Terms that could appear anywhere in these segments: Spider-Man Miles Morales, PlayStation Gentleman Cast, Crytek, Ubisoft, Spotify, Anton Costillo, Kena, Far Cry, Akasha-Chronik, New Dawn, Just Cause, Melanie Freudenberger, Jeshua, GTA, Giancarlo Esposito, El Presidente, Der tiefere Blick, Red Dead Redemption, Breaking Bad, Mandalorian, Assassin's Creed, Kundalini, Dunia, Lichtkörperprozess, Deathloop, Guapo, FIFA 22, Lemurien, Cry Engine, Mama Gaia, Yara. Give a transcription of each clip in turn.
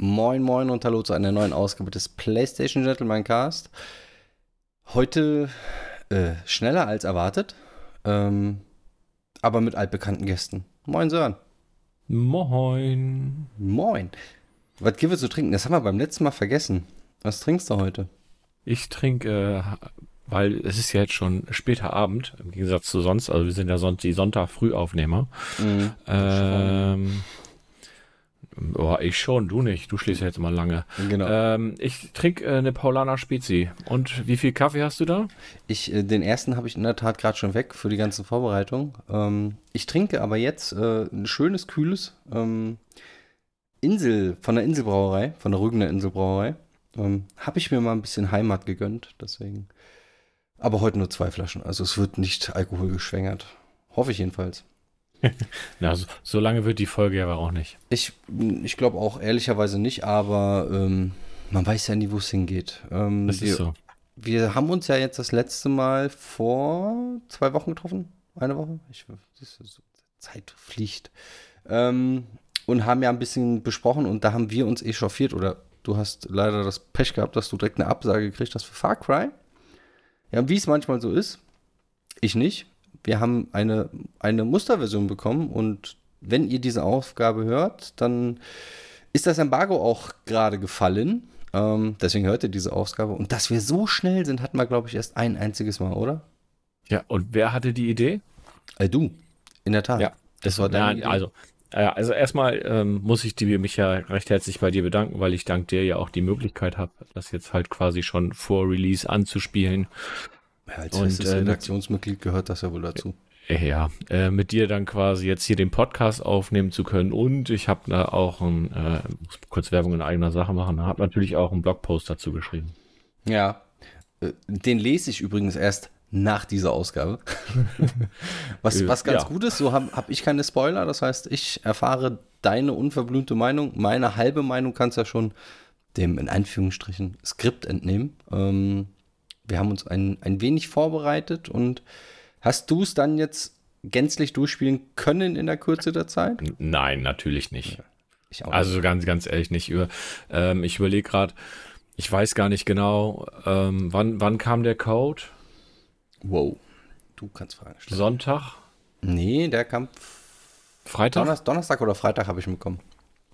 Moin Moin und hallo zu einer neuen Ausgabe des PlayStation Gentleman Cast. Heute schneller als erwartet, aber mit altbekannten Gästen. Moin Sören. Moin. Moin. Was gibt es zu trinken? Das haben wir beim letzten Mal vergessen. Was trinkst du heute? Ich trinke, weil es ist ja jetzt schon später Abend, im Gegensatz zu sonst, also wir sind ja sonst die Sonntagfrühaufnehmer. Mhm. Boah, ich schon, du nicht. Du schläfst ja jetzt immer lange. Genau. Ich trinke eine Paulaner Spezi. Und wie viel Kaffee hast du da? Den ersten habe ich in der Tat gerade schon weg für die ganzen Vorbereitungen. Ich trinke aber jetzt ein schönes, kühles von der Rügener Inselbrauerei. Habe ich mir mal ein bisschen Heimat gegönnt, deswegen. Aber heute nur 2 Flaschen. Also es wird nicht Alkohol geschwängert. Hoffe ich jedenfalls. Na, so lange wird die Folge aber auch nicht. Ich glaube auch ehrlicherweise nicht, aber man weiß ja nie, wo es hingeht. Das ist so. Wir haben uns ja jetzt das letzte Mal vor 2 Wochen getroffen. Eine Woche? Zeit fliegt. Und haben ja ein bisschen besprochen und da haben wir uns echauffiert. Oder du hast leider das Pech gehabt, dass du direkt eine Absage gekriegt hast für Far Cry. Ja, wie es manchmal so ist. Ich nicht. Wir haben eine Musterversion bekommen und wenn ihr diese Aufgabe hört, dann ist das Embargo auch gerade gefallen. Deswegen hört ihr diese Ausgabe. Und dass wir so schnell sind, hatten wir, glaube ich, erst ein einziges Mal, oder? Ja, und wer hatte die Idee? Du, in der Tat. Ja, das war deine Idee. Also erstmal muss ich mich ja recht herzlich bei dir bedanken, weil ich dank dir ja auch die Möglichkeit habe, das jetzt halt quasi schon vor Release anzuspielen. Als festes Redaktionsmitglied gehört das ja wohl dazu. Ja, mit dir dann quasi jetzt hier den Podcast aufnehmen zu können und ich habe da auch muss kurz Werbung in eigener Sache machen, habe natürlich auch einen Blogpost dazu geschrieben. Ja, den lese ich übrigens erst nach dieser Ausgabe. was ganz gut ist, so hab ich keine Spoiler, das heißt, ich erfahre deine unverblümte Meinung, meine halbe Meinung kannst ja schon dem, in Anführungsstrichen, Skript entnehmen. Wir haben uns ein wenig vorbereitet und hast du es dann jetzt gänzlich durchspielen können in der Kürze der Zeit? Nein, natürlich nicht. Ich auch nicht. Also ganz ehrlich nicht. Ich überlege gerade, ich weiß gar nicht genau, wann kam der Code? Wow, du kannst Fragen stellen. Sonntag? Nee, der kam Freitag? Donnerstag oder Freitag habe ich bekommen.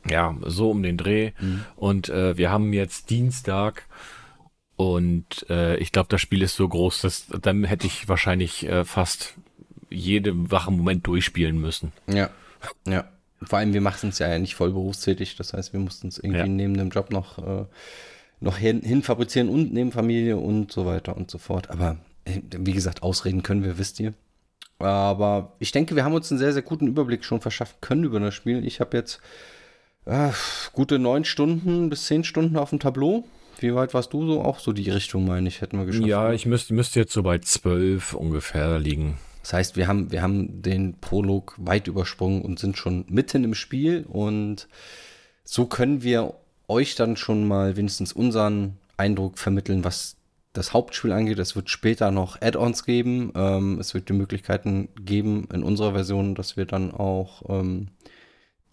Ja, so um den Dreh. Mhm. Und wir haben jetzt Dienstag. Und ich glaube, das Spiel ist so groß, dass dann hätte ich wahrscheinlich fast jeden wachen Moment durchspielen müssen. Ja. Vor allem, wir machen es ja nicht voll berufstätig. Das heißt, wir mussten es irgendwie neben dem Job noch hin fabrizieren und neben Familie und so weiter und so fort. Aber wie gesagt, ausreden können wir, wisst ihr. Aber ich denke, wir haben uns einen sehr, sehr guten Überblick schon verschaffen können über das Spiel. Ich habe jetzt gute 9 Stunden bis 10 Stunden auf dem Tableau. Wie weit warst du so? Auch so die Richtung, meine ich, hätten wir geschafft. Ja, ich müsste jetzt so bei 12 ungefähr liegen. Das heißt, wir haben den Prolog weit übersprungen und sind schon mitten im Spiel. Und so können wir euch dann schon mal wenigstens unseren Eindruck vermitteln, was das Hauptspiel angeht. Es wird später noch Add-ons geben. Es wird die Möglichkeiten geben in unserer Version, dass wir dann auch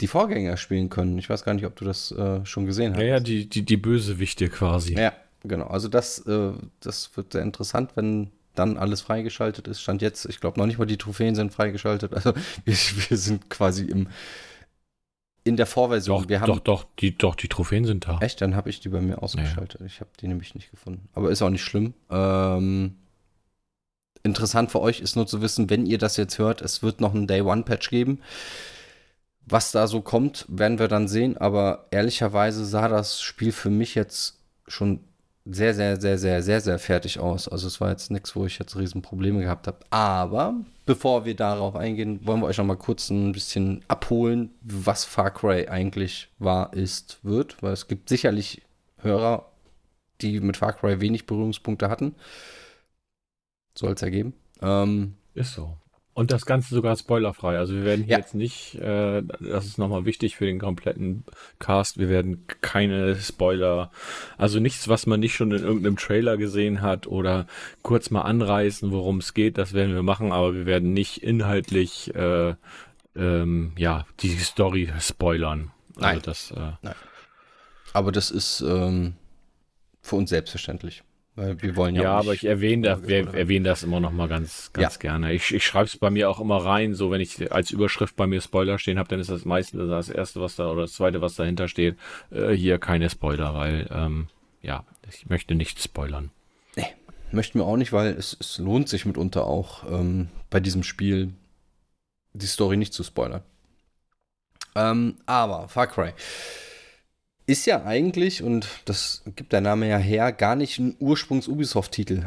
die Vorgänger spielen können. Ich weiß gar nicht, ob du das schon gesehen hast. Ja, die Bösewichte quasi. Ja, genau. Also das wird sehr interessant, wenn dann alles freigeschaltet ist. Stand jetzt, ich glaube, noch nicht mal die Trophäen sind freigeschaltet. Also wir sind quasi in der Vorversion. Doch, die Trophäen sind da. Echt? Dann habe ich die bei mir ausgeschaltet. Ja. Ich habe die nämlich nicht gefunden. Aber ist auch nicht schlimm. Interessant für euch ist nur zu wissen, wenn ihr das jetzt hört, es wird noch einen Day-One-Patch geben. Was da so kommt, werden wir dann sehen, aber ehrlicherweise sah das Spiel für mich jetzt schon sehr, sehr, sehr, sehr, sehr, sehr fertig aus. Also es war jetzt nichts, wo ich jetzt riesen Probleme gehabt habe. Aber bevor wir darauf eingehen, wollen wir euch noch mal kurz ein bisschen abholen, was Far Cry eigentlich war, ist, wird. Weil es gibt sicherlich Hörer, die mit Far Cry wenig Berührungspunkte hatten. Soll es ja geben. Ist so. Und das Ganze sogar spoilerfrei. Also wir werden hier jetzt nicht, das ist nochmal wichtig für den kompletten Cast, wir werden keine Spoiler, also nichts, was man nicht schon in irgendeinem Trailer gesehen hat oder kurz mal anreißen, worum es geht, das werden wir machen, aber wir werden nicht inhaltlich die Story spoilern. Nein. Also das, nein. Aber das ist für uns selbstverständlich. Weil wir wollen ja aber ich erwähne das immer noch mal ganz gerne. Ich schreibe es bei mir auch immer rein, so wenn ich als Überschrift bei mir Spoiler stehen habe, dann ist das meistens das Erste, was da oder das Zweite, was dahinter steht, hier keine Spoiler, weil ich möchte nicht spoilern. Nee, möchten wir auch nicht, weil es lohnt sich mitunter auch bei diesem Spiel die Story nicht zu spoilern. Aber Far Cry ist ja eigentlich, und das gibt der Name ja her, gar nicht ein Ursprungs-Ubisoft-Titel.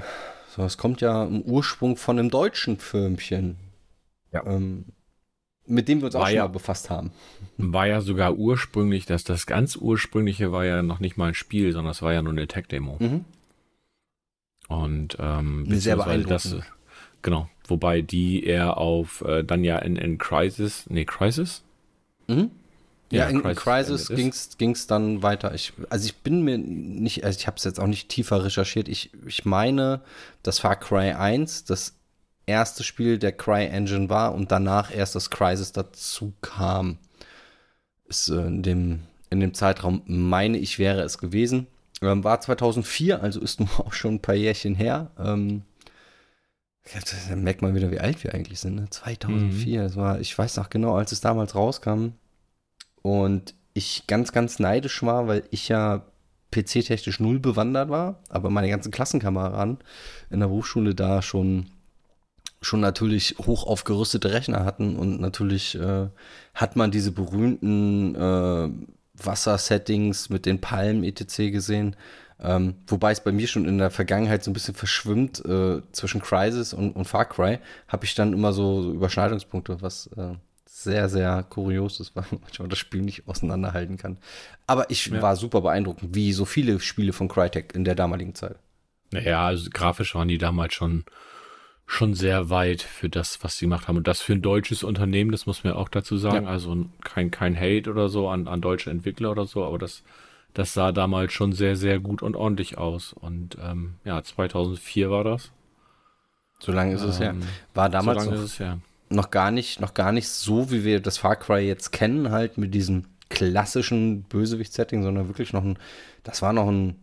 So, es kommt ja im Ursprung von einem deutschen Firmchen, mit dem wir uns war auch schon mal befasst haben. War ja sogar ursprünglich, das ganz Ursprüngliche war ja noch nicht mal ein Spiel, sondern es war ja nur eine Tech-Demo. Mhm. Und sehr beeindruckend. Genau, wobei die eher auf dann ja in Crysis? Mhm. Ja, in Crysis ging's dann weiter. Ich habe es jetzt auch nicht tiefer recherchiert. Ich meine, dass Far Cry 1 das erste Spiel der Cry Engine war und danach erst das Crysis dazu kam. Ist in dem Zeitraum, meine ich, wäre es gewesen. War 2004, also ist nun auch schon ein paar Jährchen her. Da merkt man wieder, wie alt wir eigentlich sind. Ne? 2004, das war, ich weiß noch genau, als es damals rauskam. Und ich ganz, ganz neidisch war, weil ich ja PC-technisch null bewandert war, aber meine ganzen Klassenkameraden in der Berufsschule da schon natürlich hoch aufgerüstete Rechner hatten. Und natürlich hat man diese berühmten Wassersettings mit den Palmen etc. gesehen. Wobei es bei mir schon in der Vergangenheit so ein bisschen verschwimmt zwischen Crysis und Far Cry, habe ich dann immer so Überschneidungspunkte, was sehr, sehr kurios ist, weil man manchmal das Spiel nicht auseinanderhalten kann. Aber ich war super beeindruckt, wie so viele Spiele von Crytek in der damaligen Zeit. Naja, also grafisch waren die damals schon sehr weit für das, was sie gemacht haben. Und das für ein deutsches Unternehmen, das muss man ja auch dazu sagen. Ja. Also kein Hate oder so an deutsche Entwickler oder so, aber das sah damals schon sehr, sehr gut und ordentlich aus. Und 2004 war das. So lange ist es her. War damals so lange ist es her. Noch gar nicht so, wie wir das Far Cry jetzt kennen, halt mit diesem klassischen Bösewicht-Setting, sondern wirklich das war noch ein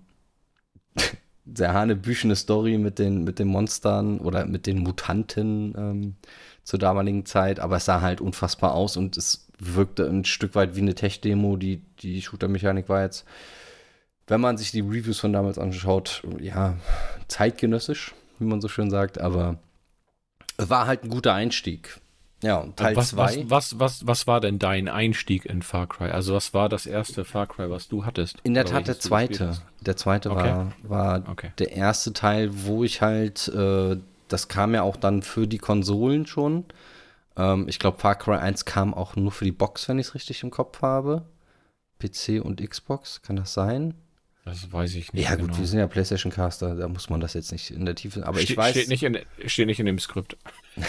sehr hanebüchene Story mit den Monstern oder mit den Mutanten zur damaligen Zeit, aber es sah halt unfassbar aus und es wirkte ein Stück weit wie eine Tech-Demo, die Shooter-Mechanik war jetzt, wenn man sich die Reviews von damals anschaut, ja, zeitgenössisch, wie man so schön sagt, aber war halt ein guter Einstieg. Ja, und Teil 2. Was war denn dein Einstieg in Far Cry? Also was war das erste Far Cry, was du hattest? In der Tat der zweite. Der zweite war der erste Teil, wo ich halt, das kam ja auch dann für die Konsolen schon. Ich glaube, Far Cry 1 kam auch nur für die Box, wenn ich es richtig im Kopf habe. PC und Xbox, kann das sein? Das weiß ich nicht. Ja, gut, genau. Wir sind ja PlayStation-Caster, da muss man das jetzt nicht in der Tiefe. Aber ich weiß. Steht nicht in dem Skript.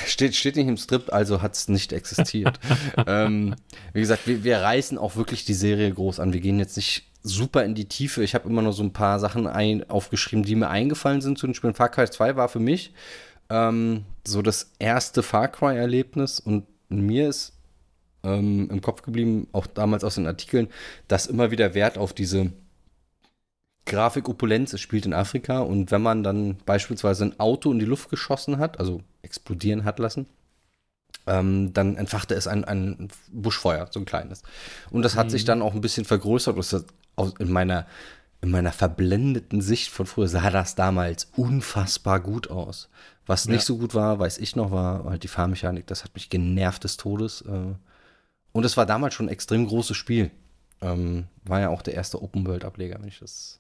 Steht nicht im Skript, also hat es nicht existiert. Wie gesagt, wir reißen auch wirklich die Serie groß an. Wir gehen jetzt nicht super in die Tiefe. Ich habe immer nur so ein paar Sachen aufgeschrieben, die mir eingefallen sind zu den Spielen. Far Cry 2 war für mich so das erste Far Cry-Erlebnis und mir ist im Kopf geblieben, auch damals aus den Artikeln, dass immer wieder Wert auf diese Grafikopulenz, es spielt in Afrika und wenn man dann beispielsweise ein Auto in die Luft geschossen hat, also explodieren hat lassen, dann entfachte es ein Buschfeuer, so ein kleines. Und das hat sich dann auch ein bisschen vergrößert. Das hat in meiner verblendeten Sicht von früher sah das damals unfassbar gut aus. Was nicht so gut war, weiß ich noch, war halt die Fahrmechanik. Das hat mich genervt des Todes. Und es war damals schon ein extrem großes Spiel. War ja auch der erste Open-World-Ableger, wenn ich das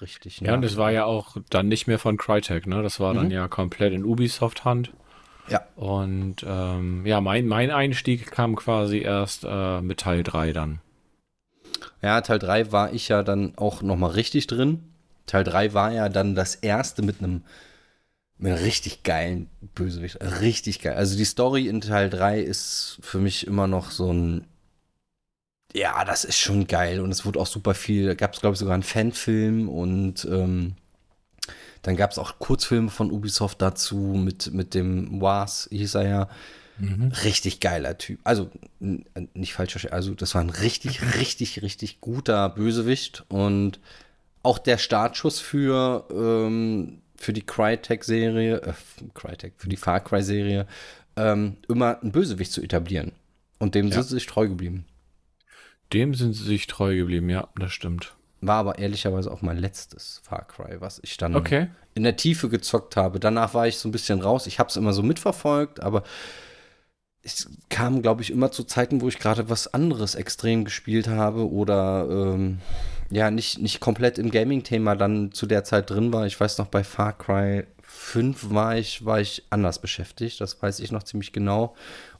richtig nenne. Ja, und das war ja auch dann nicht mehr von Crytek, ne? Das war dann ja komplett in Ubisoft-Hand. Ja. Und mein Einstieg kam quasi erst mit Teil 3 dann. Ja, Teil 3 war ich ja dann auch nochmal richtig drin. Teil 3 war ja dann das erste mit einem Mit einem richtig geilen Bösewicht. Richtig geil. Also die Story in Teil 3 ist für mich immer noch so ein... Ja, das ist schon geil. Und es wurde auch super viel. Da gab es, glaube ich, sogar einen Fanfilm. Und dann gab es auch Kurzfilme von Ubisoft dazu. Mit dem Wars, hieß er ja. Mhm. Richtig geiler Typ. Also, nicht falsch verstehen. Also, das war ein richtig guter Bösewicht. Und auch der Startschuss für die Crytek-Serie, für die Far Cry-Serie, immer einen Bösewicht zu etablieren. Und dem sind sie sich treu geblieben. Dem sind sie sich treu geblieben, ja, das stimmt. War aber ehrlicherweise auch mein letztes Far Cry, was ich dann in der Tiefe gezockt habe. Danach war ich so ein bisschen raus. Ich habe es immer so mitverfolgt, aber es kam, glaube ich, immer zu Zeiten, wo ich gerade was anderes extrem gespielt habe oder nicht komplett im Gaming-Thema dann zu der Zeit drin war. Ich weiß noch, bei Far Cry 5 war ich anders beschäftigt. Das weiß ich noch ziemlich genau.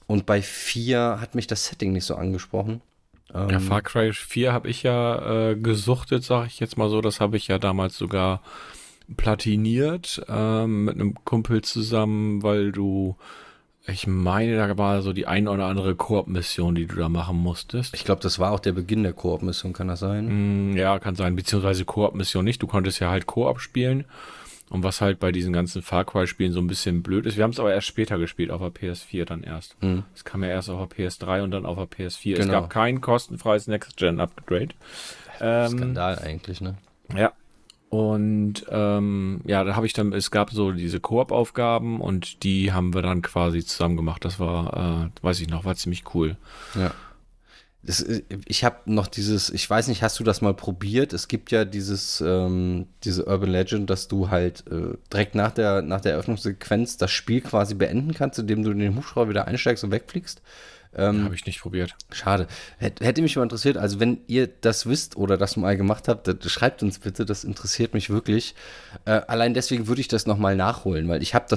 Und bei 4 hat mich das Setting nicht so angesprochen. Ja, Far Cry 4 habe ich ja gesuchtet, sage ich jetzt mal so. Das habe ich ja damals sogar platiniert mit einem Kumpel zusammen, weil ich meine, da war so die ein oder andere Koop-Mission, die du da machen musstest. Ich glaube, das war auch der Beginn der Koop-Mission, kann das sein? Ja, kann sein, beziehungsweise Koop-Mission nicht. Du konntest ja halt Koop spielen. Und was halt bei diesen ganzen Far Cry-Spielen so ein bisschen blöd ist. Wir haben es aber erst später gespielt, auf der PS4 dann erst. Es kam ja erst auf der PS3 und dann auf der PS4. Genau. Es gab kein kostenfreies Next-Gen-Upgrade. Skandal eigentlich, ne? Ja. Und da habe ich dann, es gab so diese Koop-Aufgaben und die haben wir dann quasi zusammen gemacht. Das war, weiß ich noch, war ziemlich cool. Ja. Ich habe noch dieses, ich weiß nicht, hast du das mal probiert? Es gibt ja diese Urban Legend, dass du halt direkt nach der Eröffnungssequenz das Spiel quasi beenden kannst, indem du in den Hubschrauber wieder einsteigst und wegfliegst. Habe ich nicht probiert. Schade. Hätte mich mal interessiert, also wenn ihr das wisst oder das mal gemacht habt, dann schreibt uns bitte, das interessiert mich wirklich. Allein deswegen würde ich das nochmal nachholen, weil ich habe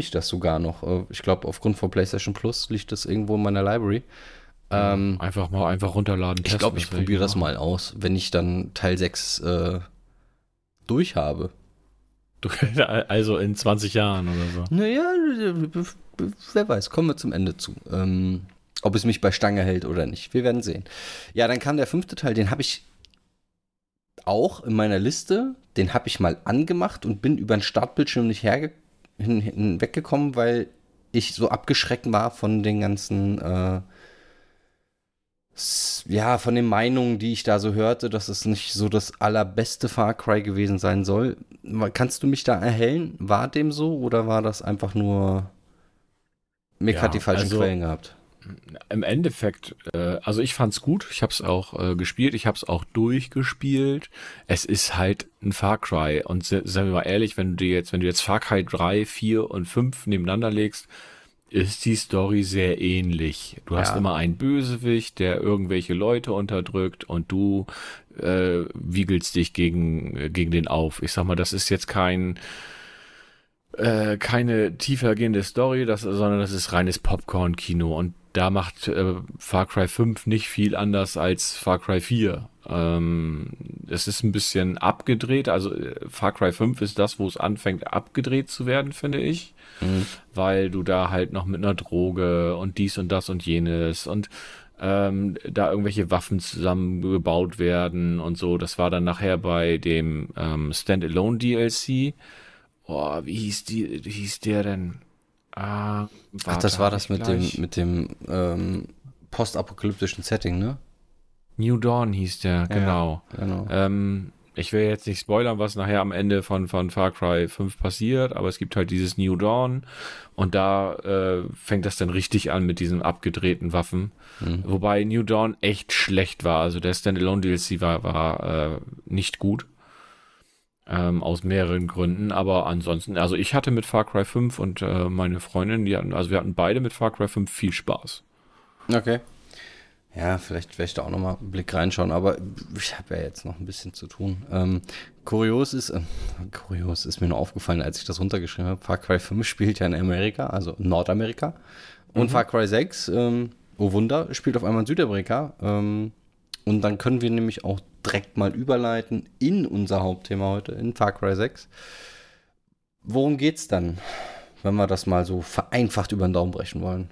ich das sogar noch. Ich glaube, aufgrund von PlayStation Plus liegt das irgendwo in meiner Library. Einfach runterladen. Ich glaube, ich probiere das mal aus, wenn ich dann Teil 6 durch habe. Also in 20 Jahren oder so. Naja, wer weiß, kommen wir zum Ende zu. Ob es mich bei Stange hält oder nicht. Wir werden sehen. Ja, dann kam der 5. Teil, den habe ich auch in meiner Liste. Den habe ich mal angemacht und bin über den Startbildschirm nicht hinweggekommen, weil ich so abgeschreckt war von den ganzen... von den Meinungen, die ich da so hörte, dass es nicht so das allerbeste Far Cry gewesen sein soll. Kannst du mich da erhellen? War dem so oder war das einfach nur Mick hat die falschen Quellen gehabt? Im Endeffekt, also ich fand's gut. Ich hab's auch gespielt. Ich hab's auch durchgespielt. Es ist halt ein Far Cry. Und seien wir mal ehrlich, wenn du jetzt Far Cry 3, 4 und 5 nebeneinander legst, ist die Story sehr ähnlich. Du hast immer einen Bösewicht, der irgendwelche Leute unterdrückt und du wiegelst dich gegen den auf. Ich sag mal, das ist jetzt keine tiefergehende Story, sondern das ist reines Popcorn-Kino. Und da macht Far Cry 5 nicht viel anders als Far Cry 4. Es ist ein bisschen abgedreht. Also Far Cry 5 ist das, wo es anfängt, abgedreht zu werden, finde ich. Weil du da halt noch mit einer Droge und dies und das und jenes und da irgendwelche Waffen zusammengebaut werden und so. Das war dann nachher bei dem Standalone DLC. Oh, wie hieß der denn? Das war mit dem postapokalyptischen Setting, ne? New Dawn hieß der, genau. Ja, genau. Ich will jetzt nicht spoilern, was nachher am Ende von Far Cry 5 passiert, aber es gibt halt dieses New Dawn und da fängt das dann richtig an mit diesen abgedrehten Waffen. Wobei New Dawn echt schlecht war. Also der Standalone DLC war nicht gut. Aus mehreren Gründen, aber ansonsten, also ich hatte mit Far Cry 5 und meine Freundin, wir hatten beide mit Far Cry 5 viel Spaß. Okay. Ja, vielleicht werde ich da auch nochmal einen Blick reinschauen, aber ich habe ja jetzt noch ein bisschen zu tun. Kurios ist mir nur aufgefallen, als ich das runtergeschrieben habe, Far Cry 5 spielt ja in Amerika, also Nordamerika, und Far Cry 6, oh Wunder, spielt auf einmal in Südamerika, und dann können wir nämlich auch direkt mal überleiten in unser Hauptthema heute, in Far Cry 6, Worum geht's dann, wenn wir das mal so vereinfacht über den Daumen brechen wollen?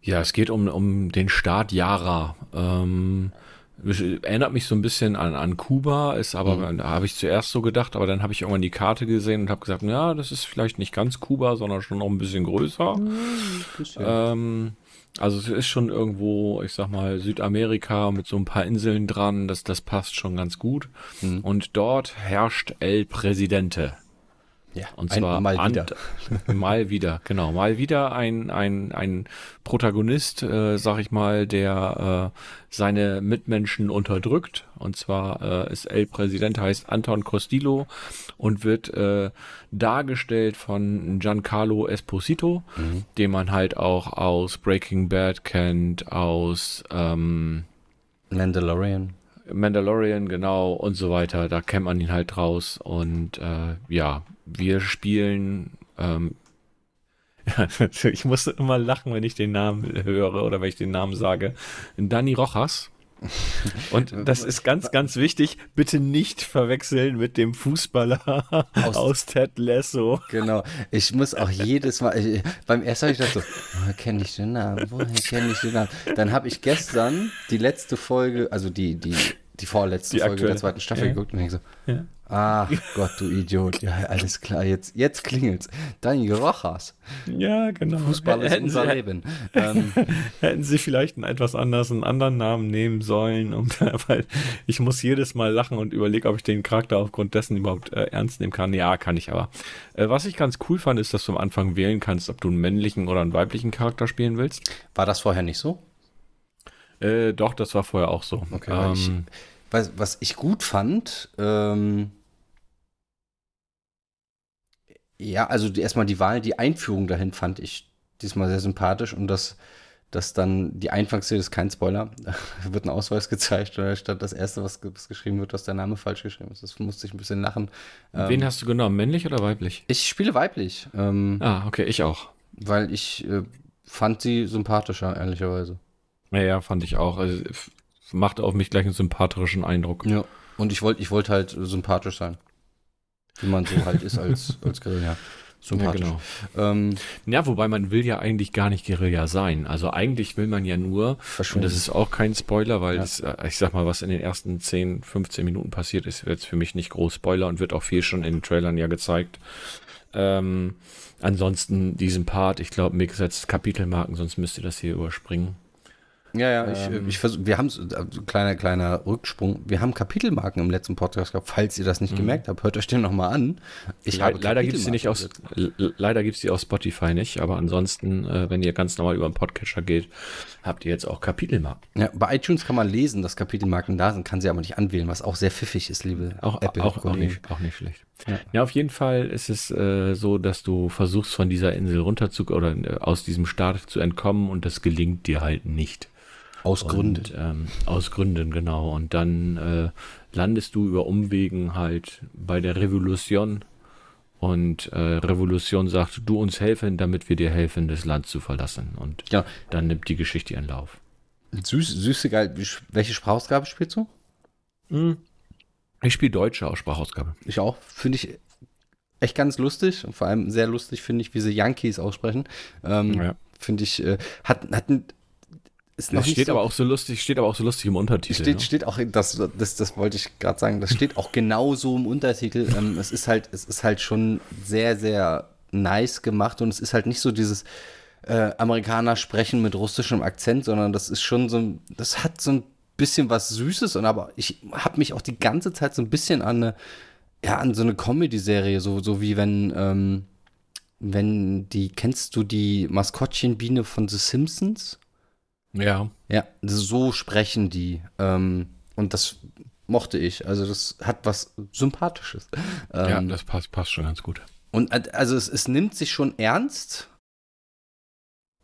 Ja, es geht um den Staat Yara. Erinnert mich so ein bisschen an Kuba, ist aber, habe ich zuerst so gedacht, aber dann habe ich irgendwann die Karte gesehen und habe gesagt, ja, das ist vielleicht nicht ganz Kuba, sondern schon noch ein bisschen größer. Also es ist schon irgendwo, ich sag mal, Südamerika mit so ein paar Inseln dran, das passt schon ganz gut. Mhm. Und dort herrscht El Presidente. Ja, und zwar mal wieder ein Protagonist, sag ich mal, der seine Mitmenschen unterdrückt. Und zwar ist El Presidente, heißt Anton Costillo und wird dargestellt von Giancarlo Esposito, den man halt auch aus Breaking Bad kennt, aus Mandalorian, genau, und so weiter. Da kennt man ihn halt raus. Und wir spielen... ich musste immer lachen, wenn ich den Namen höre oder wenn ich den Namen sage. Dani Rojas. Und das ist ganz, ganz wichtig. Bitte nicht verwechseln mit dem Fußballer aus Ted Lasso. Genau. Ich muss auch jedes Mal... beim ersten habe ich gedacht so, woher kenne ich den Namen? Dann habe ich gestern die letzte Folge, also die vorletzte Folge aktuelle der zweiten Staffel geguckt und denke so, ach Gott, du Idiot. Ja, alles klar, jetzt klingelt's. Dani Rojas. Ja, genau. Fußball ist unser Leben. Hätten sie vielleicht einen anderen Namen nehmen sollen, weil ich muss jedes Mal lachen und überlege, ob ich den Charakter aufgrund dessen überhaupt ernst nehmen kann. Ja, kann ich aber. Was ich ganz cool fand, ist, dass du am Anfang wählen kannst, ob du einen männlichen oder einen weiblichen Charakter spielen willst. War das vorher nicht so? Doch, das war vorher auch so. Okay, was ich gut fand, also erstmal die Wahl, die Einführung dahin fand ich diesmal sehr sympathisch und dass dann die Einfangsszene ist kein Spoiler, wird ein Ausweis gezeigt oder statt das erste, was geschrieben wird, dass der Name falsch geschrieben ist. Das musste ich ein bisschen lachen. Wen hast du genommen, männlich oder weiblich? Ich spiele weiblich. Okay, ich auch. Weil ich fand sie sympathischer, ehrlicherweise. Naja, fand ich auch. Also, macht auf mich gleich einen sympathischen Eindruck. Ja, und ich wollte halt sympathisch sein. Wie man so halt ist als Guerilla. Sympathisch. Ja, genau. Wobei man will ja eigentlich gar nicht Guerilla sein. Also eigentlich will man ja nur, und das ist auch kein Spoiler, weil ich sag mal, was in den ersten 10, 15 Minuten passiert ist, jetzt für mich nicht groß Spoiler und wird auch viel schon in den Trailern ja gezeigt. Ansonsten diesen Part, ich glaube, mir gesetzt Kapitelmarken, sonst müsst ihr das hier überspringen. Ja, ich versuche, wir haben, kleiner Rücksprung, wir haben Kapitelmarken im letzten Podcast gehabt, falls ihr das nicht gemerkt habt, hört euch den nochmal an. Leider gibt es die nicht auf Spotify nicht, aber ansonsten, wenn ihr ganz normal über den Podcatcher geht, habt ihr jetzt auch Kapitelmarken. Ja, bei iTunes kann man lesen, dass Kapitelmarken da sind, kann sie aber nicht anwählen, was auch sehr pfiffig ist, liebe Apple. Auch nicht schlecht. Ja, auf jeden Fall ist es so, dass du versuchst, von dieser Insel aus diesem Staat zu entkommen und das gelingt dir halt nicht. Aus Gründen, genau. Und dann landest du über Umwegen halt bei der Revolution. Und Revolution sagt, du uns helfen, damit wir dir helfen, das Land zu verlassen. Und dann nimmt die Geschichte ihren Lauf. Süße, geil. Welche Sprachausgabe spielst du? Ich spiele deutsche Sprachausgabe. Ich auch. Finde ich echt ganz lustig. Und vor allem sehr lustig finde ich, wie sie Yankees aussprechen. Finde ich, steht aber auch so lustig im Untertitel. Steht auch, das wollte ich gerade sagen, das steht auch genauso im Untertitel. Es ist halt schon sehr, sehr nice gemacht und es ist halt nicht so dieses Amerikaner sprechen mit russischem Akzent, sondern das ist schon das hat so ein bisschen was Süßes und aber ich habe mich auch die ganze Zeit so ein bisschen an so eine Comedy-Serie, so wie wenn, kennst du die Maskottchenbiene von The Simpsons? Ja, so sprechen die. Und das mochte ich. Also das hat was Sympathisches. Ja, das passt schon ganz gut. Und also es nimmt sich schon ernst,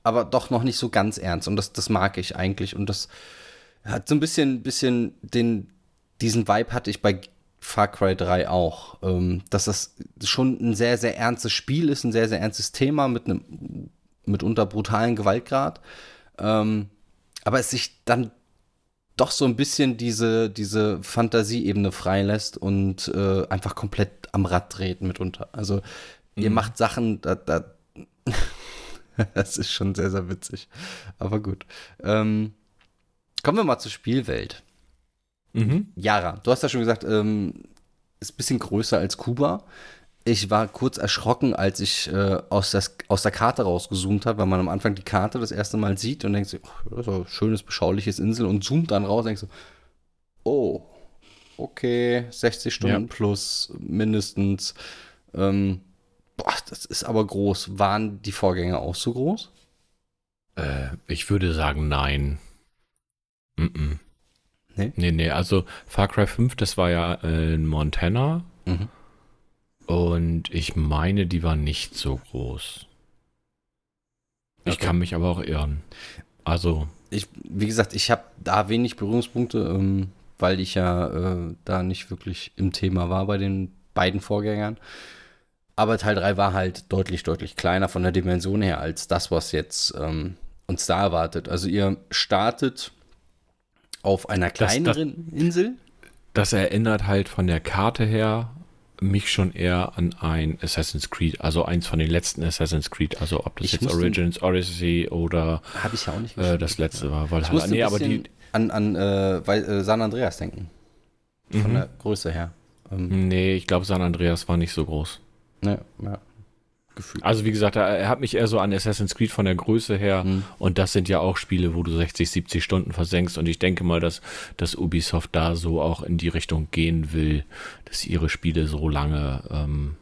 aber doch noch nicht so ganz ernst. Und das mag ich eigentlich. Und das hat so ein bisschen diesen Vibe hatte ich bei Far Cry 3 auch. Dass das schon ein sehr, sehr ernstes Spiel ist, ein sehr, sehr ernstes Thema mit einem mitunter brutalen Gewaltgrad. Aber es sich dann doch so ein bisschen diese Fantasieebene freilässt und einfach komplett am Rad dreht mitunter. Also ihr macht Sachen, das ist schon sehr, sehr witzig. Aber gut. Kommen wir mal zur Spielwelt. Mhm. Yara, du hast ja schon gesagt, ist ein bisschen größer als Kuba. Ich war kurz erschrocken, als ich aus der Karte rausgezoomt habe, weil man am Anfang die Karte das erste Mal sieht und denkt sich, oh, das ist ein schönes, beschauliches Insel, und zoomt dann raus und denkt so, oh, okay, 60 Stunden plus mindestens. Boah, das ist aber groß. Waren die Vorgänger auch so groß? Ich würde sagen, nein. Nee? Nee, also Far Cry 5, das war ja in Montana. Mhm. Und ich meine, die war nicht so groß. Ich kann mich aber auch irren. Also wie gesagt, ich habe da wenig Berührungspunkte, weil ich ja da nicht wirklich im Thema war bei den beiden Vorgängern. Aber Teil 3 war halt deutlich, deutlich kleiner von der Dimension her als das, was jetzt uns da erwartet. Also ihr startet auf einer kleineren Insel. Das erinnert halt von der Karte her mich schon eher an ein Assassin's Creed, also eins von den letzten Assassin's Creed, also ob das jetzt Origins, Odyssey oder habe ich ja auch nicht das letzte war, weil halt, aber die an San Andreas denken von der Größe her. Nee, ich glaube San Andreas war nicht so groß. Ne, ja. Gefühlt. Also wie gesagt, er hat mich eher so an Assassin's Creed von der Größe her und das sind ja auch Spiele, wo du 60, 70 Stunden versenkst und ich denke mal, dass Ubisoft da so auch in die Richtung gehen will, dass ihre Spiele so lange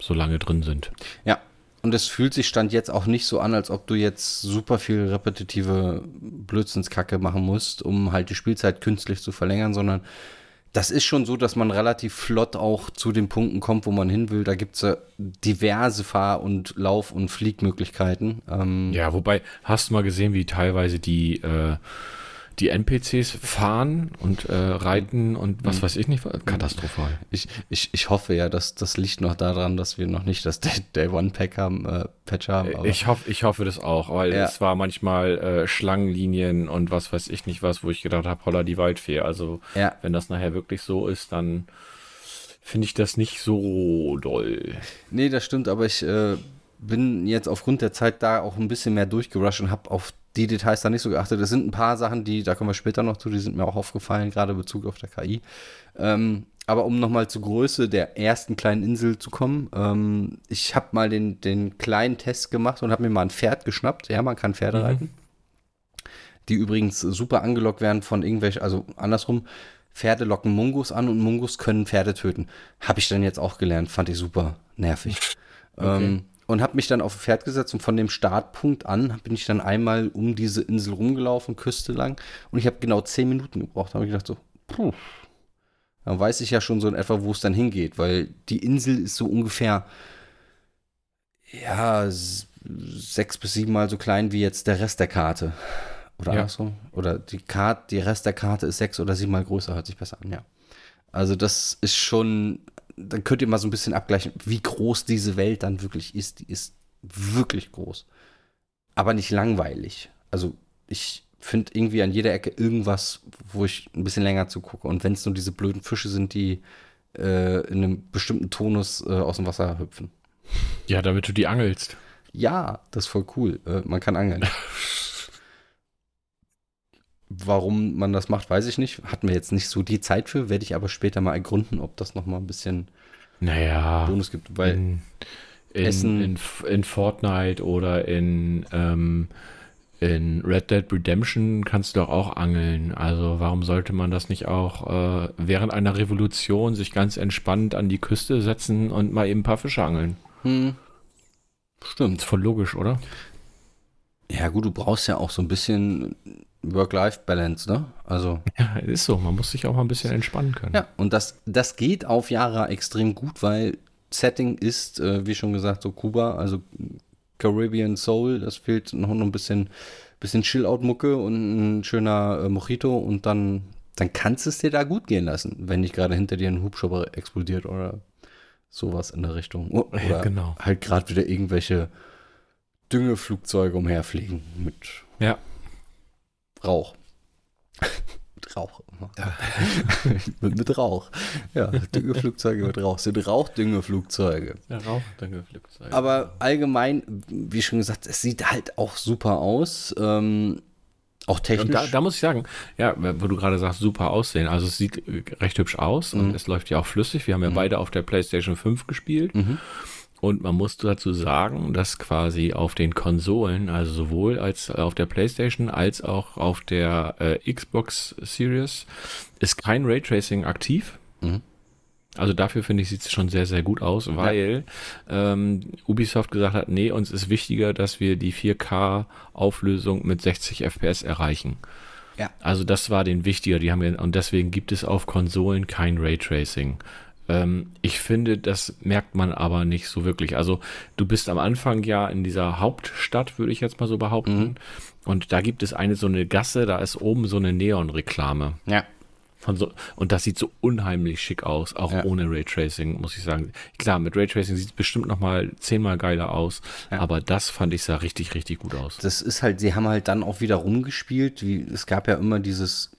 so lange drin sind. Ja, und es fühlt sich Stand jetzt auch nicht so an, als ob du jetzt super viel repetitive Blödsinnskacke machen musst, um halt die Spielzeit künstlich zu verlängern, sondern das ist schon so, dass man relativ flott auch zu den Punkten kommt, wo man hin will. Da gibt es ja diverse Fahr- und Lauf- und Fliegmöglichkeiten. Ja, wobei, hast du mal gesehen, wie teilweise die NPCs fahren und reiten und was weiß ich nicht? Katastrophal. Ich hoffe ja, dass das liegt noch daran, dass wir noch nicht das Day-One-Patch haben. Aber ich hoffe das auch, weil es war manchmal Schlangenlinien und was weiß ich nicht was, wo ich gedacht habe, holla die Waldfee. Also wenn das nachher wirklich so ist, dann finde ich das nicht so doll. Nee, das stimmt, aber ich bin jetzt aufgrund der Zeit da auch ein bisschen mehr durchgerusht und habe auf die Details da nicht so geachtet. Es sind ein paar Sachen, da kommen wir später noch zu, die sind mir auch aufgefallen, gerade in Bezug auf der KI. Aber um nochmal zur Größe der ersten kleinen Insel zu kommen, ich habe mal den kleinen Test gemacht und habe mir mal ein Pferd geschnappt. Ja, man kann Pferde reiten. Die übrigens super angelockt werden von irgendwelchen, also andersrum, Pferde locken Mungos an und Mungos können Pferde töten. Habe ich dann jetzt auch gelernt, fand ich super nervig. Okay. Und habe mich dann auf ein Pferd gesetzt und von dem Startpunkt an bin ich dann einmal um diese Insel rumgelaufen, Küste lang. Und ich habe genau 10 Minuten gebraucht. Da habe ich gedacht so, dann weiß ich ja schon so in etwa, wo es dann hingeht. Weil die Insel ist so ungefähr, 6 bis 7 Mal so klein wie jetzt der Rest der Karte. Oder so. Oder die Rest der Karte ist 6 oder 7 Mal größer, hört sich besser an, ja. Also das ist schon... Dann könnt ihr mal so ein bisschen abgleichen, wie groß diese Welt dann wirklich ist. Die ist wirklich groß. Aber nicht langweilig. Also ich finde irgendwie an jeder Ecke irgendwas, wo ich ein bisschen länger zugucke. Und wenn es nur diese blöden Fische sind, die in einem bestimmten Tonus aus dem Wasser hüpfen. Ja, damit du die angelst. Ja, das ist voll cool. Man kann angeln. Warum man das macht, weiß ich nicht. Hatten wir jetzt nicht so die Zeit für, werde ich aber später mal ergründen, ob das nochmal ein bisschen Bonus gibt. Weil in Fortnite oder in Red Dead Redemption kannst du doch auch angeln. Also warum sollte man das nicht auch während einer Revolution sich ganz entspannt an die Küste setzen und mal eben ein paar Fische angeln? Stimmt. Ist voll logisch, oder? Ja gut, du brauchst ja auch so ein bisschen... Work-Life-Balance, ne? Also. Ja, ist so. Man muss sich auch mal ein bisschen entspannen können. Ja, und das geht auf Yara extrem gut, weil Setting ist, wie schon gesagt, so Kuba, also Caribbean Soul, das fehlt noch ein bisschen Chill-Out-Mucke und ein schöner Mojito und dann kannst du es dir da gut gehen lassen, wenn nicht gerade hinter dir ein Hubschrauber explodiert oder sowas in der Richtung. Oder halt gerade wieder irgendwelche Düngeflugzeuge umherfliegen mit Rauch. Mit Rauch immer. Ja. mit Rauch. Ja, Düngeflugzeuge mit Rauch. Sind Rauchdüngeflugzeuge. Ja, Rauchdüngeflugzeuge. Aber allgemein, wie schon gesagt, es sieht halt auch super aus. Auch technisch. Und da muss ich sagen, ja, wo du gerade sagst, super aussehen. Also es sieht recht hübsch aus und es läuft ja auch flüssig. Wir haben ja beide auf der PlayStation 5 gespielt. Mhm. Und man muss dazu sagen, dass quasi auf den Konsolen, also sowohl als auf der PlayStation als auch auf der Xbox Series, ist kein Raytracing aktiv. Mhm. Also dafür, finde ich, sieht es schon sehr, sehr gut aus, weil Ubisoft gesagt hat, nee, uns ist wichtiger, dass wir die 4K-Auflösung mit 60 FPS erreichen. Ja. Also das war denen wichtiger. Und deswegen gibt es auf Konsolen kein Raytracing. Ich finde, das merkt man aber nicht so wirklich. Also du bist am Anfang ja in dieser Hauptstadt, würde ich jetzt mal so behaupten. Mhm. Und da gibt es eine so eine Gasse, da ist oben so eine Neonreklame. Ja. Und das sieht so unheimlich schick aus, auch ohne Raytracing, muss ich sagen. Klar, mit Raytracing sieht es bestimmt nochmal 10-mal geiler aus, aber das fand ich, sah richtig, richtig gut aus. Das ist halt, sie haben halt dann auch wieder rumgespielt, es gab ja immer dieses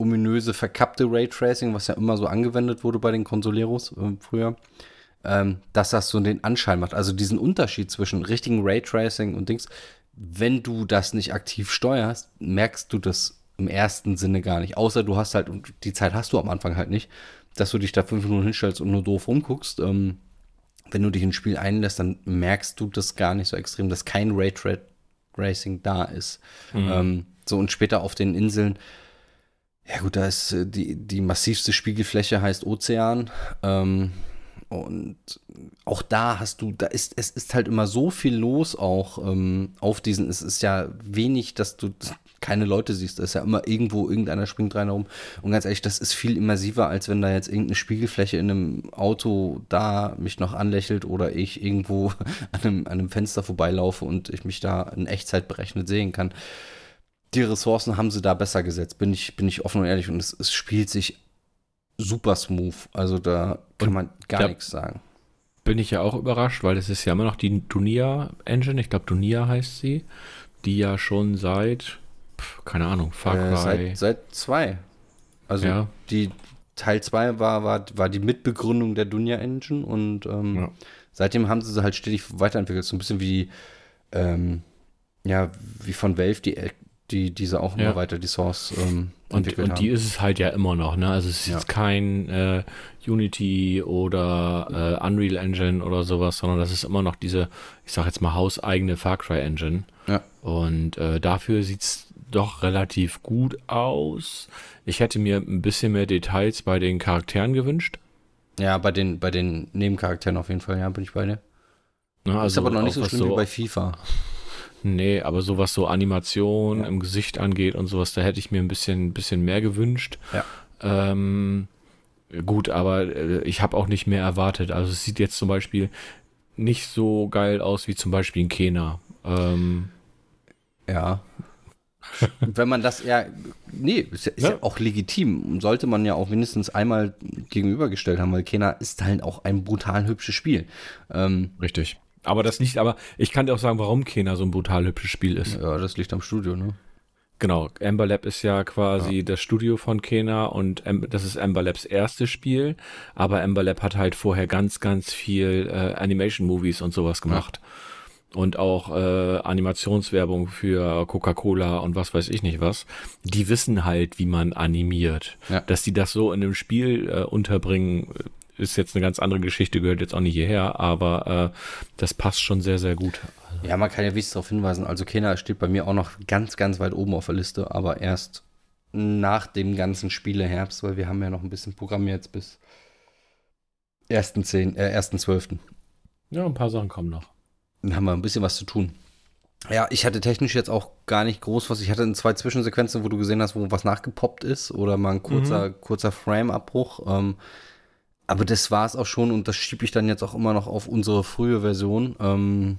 ominöse, verkappte Raytracing, was ja immer so angewendet wurde bei den Consoleros früher, dass das so den Anschein macht. Also diesen Unterschied zwischen richtigen Raytracing und Dings, wenn du das nicht aktiv steuerst, merkst du das im ersten Sinne gar nicht. Außer du hast halt, und die Zeit hast du am Anfang halt nicht, dass du dich da 5 Minuten hinstellst und nur doof rumguckst. Wenn du dich ins Spiel einlässt, dann merkst du das gar nicht so extrem, dass kein Raytracing da ist. Mhm. So, und später auf den Inseln, ja gut, da ist die massivste Spiegelfläche heißt Ozean. Und auch da hast du, es ist halt immer so viel los auch auf diesen, es ist ja wenig, dass du keine Leute siehst, da ist ja immer irgendwo, irgendeiner springt rein rum. Und ganz ehrlich, das ist viel immersiver, als wenn da jetzt irgendeine Spiegelfläche in einem Auto da mich noch anlächelt oder ich irgendwo an einem Fenster vorbeilaufe und ich mich da in Echtzeit berechnet sehen kann. Die Ressourcen haben sie da besser gesetzt, bin ich offen und ehrlich. Und es spielt sich super smooth. Also da kann man gar nichts sagen. Bin ich ja auch überrascht, weil es ist ja immer noch die Dunia Engine, ich glaube Dunia heißt sie, die ja schon seit, keine Ahnung, Far Cry. Seit 2. Also die Teil 2 war die Mitbegründung der Dunia Engine und seitdem haben sie halt stetig weiterentwickelt. So ein bisschen wie, wie von Valve diese auch immer weiter die Source entwickelt haben. Die ist es halt ja immer noch, ne? Also es ist jetzt kein Unity oder Unreal Engine oder sowas, sondern das ist immer noch diese, ich sag jetzt mal, hauseigene Far Cry Engine. Ja. Und dafür sieht's doch relativ gut aus. Ich hätte mir ein bisschen mehr Details bei den Charakteren gewünscht. Ja, bei den Nebencharakteren auf jeden Fall, ja, bin ich bei dir. Na, also ist aber noch nicht so schlimm wie bei FIFA. Nee, aber sowas so Animation im Gesicht angeht und sowas, da hätte ich mir ein bisschen mehr gewünscht. Ja. Gut, aber ich habe auch nicht mehr erwartet. Also es sieht jetzt zum Beispiel nicht so geil aus wie zum Beispiel ein Kena. Ja. Wenn man das ist ja auch legitim. Sollte man ja auch mindestens einmal gegenübergestellt haben, weil Kena ist halt auch ein brutal hübsches Spiel. Richtig. Aber ich kann dir auch sagen, warum Kena so ein brutal hübsches Spiel ist. Ja, das liegt am Studio, ne? Genau, Ember Lab ist ja quasi das Studio von Kena und das ist Ember Labs erstes Spiel, aber Ember Lab hat halt vorher ganz, ganz viel Animation-Movies und sowas gemacht. Ja. Und auch Animationswerbung für Coca-Cola und was weiß ich nicht was. Die wissen halt, wie man animiert. Ja. Dass die das so in einem Spiel unterbringen, ist jetzt eine ganz andere Geschichte, gehört jetzt auch nicht hierher, aber das passt schon sehr, sehr gut. Ja, man kann ja wenigstens darauf hinweisen, also Kena steht bei mir auch noch ganz, ganz weit oben auf der Liste, aber erst nach dem ganzen Spieleherbst, weil wir haben ja noch ein bisschen Programm jetzt bis 1.12. Ja, ein paar Sachen kommen noch. Dann haben wir ein bisschen was zu tun. Ja, ich hatte technisch jetzt auch gar nicht groß was. Ich hatte in 2 Zwischensequenzen, wo du gesehen hast, wo was nachgepoppt ist oder mal ein kurzer Frame-Abbruch. Aber das war es auch schon und das schiebe ich dann jetzt auch immer noch auf unsere frühe Version.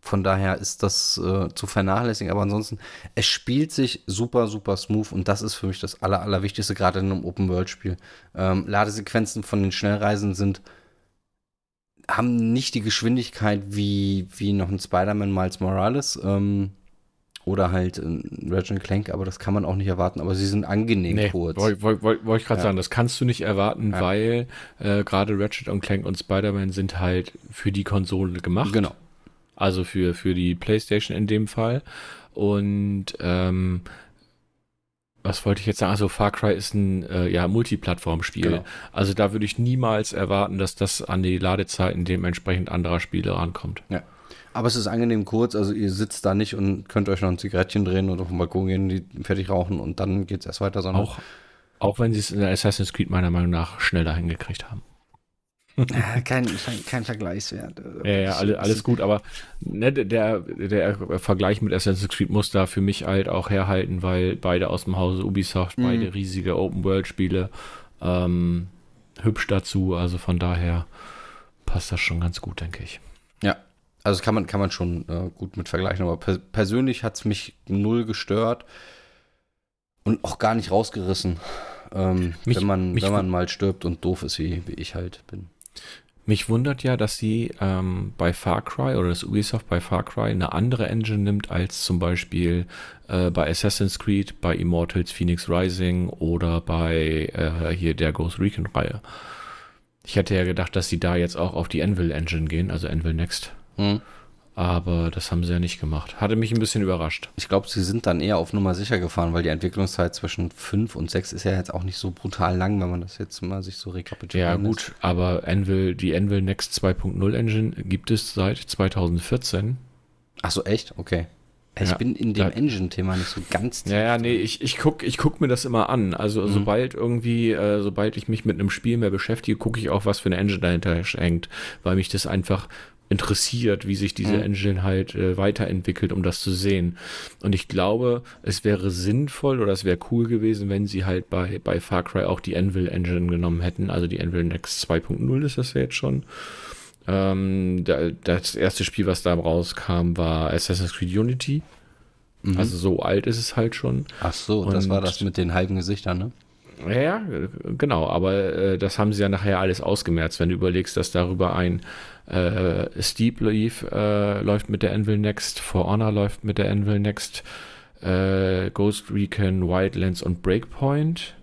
Von daher ist das zu vernachlässigen. Aber ansonsten, es spielt sich super, super smooth und das ist für mich das Allerwichtigste, gerade in einem Open-World-Spiel. Ladesequenzen von den Schnellreisen haben nicht die Geschwindigkeit wie noch ein Spider-Man Miles Morales Oder halt Ratchet & Clank, aber das kann man auch nicht erwarten. Aber sie sind angenehm kurz. Wollte ich gerade sagen, das kannst du nicht erwarten, weil gerade Ratchet & Clank und Spider-Man sind halt für die Konsole gemacht. Genau. Also für die PlayStation in dem Fall. Und was wollte ich jetzt sagen? Also Far Cry ist ein Multiplattform-Spiel. Genau. Also da würde ich niemals erwarten, dass das an die Ladezeiten dementsprechend anderer Spiele rankommt. Ja. Aber es ist angenehm kurz, also ihr sitzt da nicht und könnt euch noch ein Zigarettchen drehen oder auf den Balkon gehen, die fertig rauchen und dann geht's erst weiter. Sondern auch wenn sie es in der Assassin's Creed meiner Meinung nach schneller hingekriegt haben. Kein Vergleichswert. Ja, alles gut, aber ne, der Vergleich mit Assassin's Creed muss da für mich halt auch herhalten, weil beide aus dem Hause Ubisoft, beide riesige Open-World-Spiele, hübsch dazu, also von daher passt das schon ganz gut, denke ich. Ja. Also das kann man schon gut mit vergleichen, aber persönlich hat es mich null gestört und auch gar nicht rausgerissen, wenn man mal stirbt und doof ist, wie ich halt bin. Mich wundert ja, dass sie bei Far Cry oder das Ubisoft bei Far Cry eine andere Engine nimmt als zum Beispiel bei Assassin's Creed, bei Immortals Phoenix Rising oder bei hier der Ghost Recon-Reihe. Ich hätte ja gedacht, dass sie da jetzt auch auf die Anvil-Engine gehen, also Anvil Next. Aber das haben sie ja nicht gemacht. Hatte mich ein bisschen überrascht. Ich glaube, sie sind dann eher auf Nummer sicher gefahren, weil die Entwicklungszeit zwischen 5 und 6 ist ja jetzt auch nicht so brutal lang, wenn man das jetzt mal sich so rekapituliert. Ja gut, aber die Anvil Next 2.0 Engine gibt es seit 2014. Ach so, echt? Okay. Ich bin in dem Engine-Thema nicht so ganz tief. Ja, nee, ich guck mir das immer an. Also sobald ich mich mit einem Spiel mehr beschäftige, gucke ich auch, was für eine Engine dahinter hängt, weil mich das einfach interessiert, wie sich diese Engine halt weiterentwickelt, um das zu sehen. Und ich glaube, es wäre sinnvoll oder es wäre cool gewesen, wenn sie halt bei Far Cry auch die Anvil Engine genommen hätten. Also die Anvil Next 2.0 ist das ja jetzt schon. Das erste Spiel, was da rauskam, war Assassin's Creed Unity. Mhm. Also so alt ist es halt schon. Ach so, und das war das mit den halben Gesichtern, ne? Ja, genau, aber das haben sie ja nachher alles ausgemerzt, wenn du überlegst, dass darüber ein Steep läuft mit der Anvil Next, For Honor läuft mit der Anvil Next, Ghost Recon, Wildlands und Breakpoint,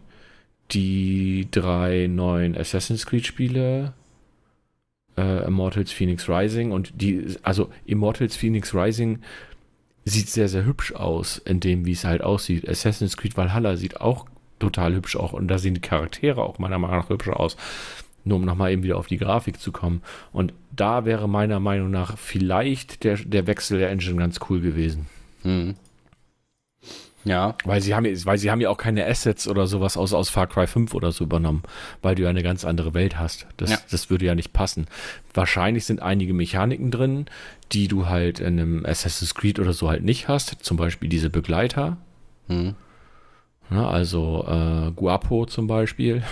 die 3 neuen Assassin's Creed Spiele, Immortals Phoenix Rising und Immortals Phoenix Rising sieht sehr, sehr hübsch aus, in dem wie es halt aussieht. Assassin's Creed Valhalla sieht auch total hübsch auch und da sehen die Charaktere auch meiner Meinung nach hübsch aus, nur um nochmal eben wieder auf die Grafik zu kommen und da wäre meiner Meinung nach vielleicht der Wechsel der Engine ganz cool gewesen. Mhm. Ja. Weil sie haben ja auch keine Assets oder sowas aus Far Cry 5 oder so übernommen, weil du ja eine ganz andere Welt hast. Das würde ja nicht passen. Wahrscheinlich sind einige Mechaniken drin, die du halt in einem Assassin's Creed oder so halt nicht hast, zum Beispiel diese Begleiter. Mhm. Also Guapo zum Beispiel.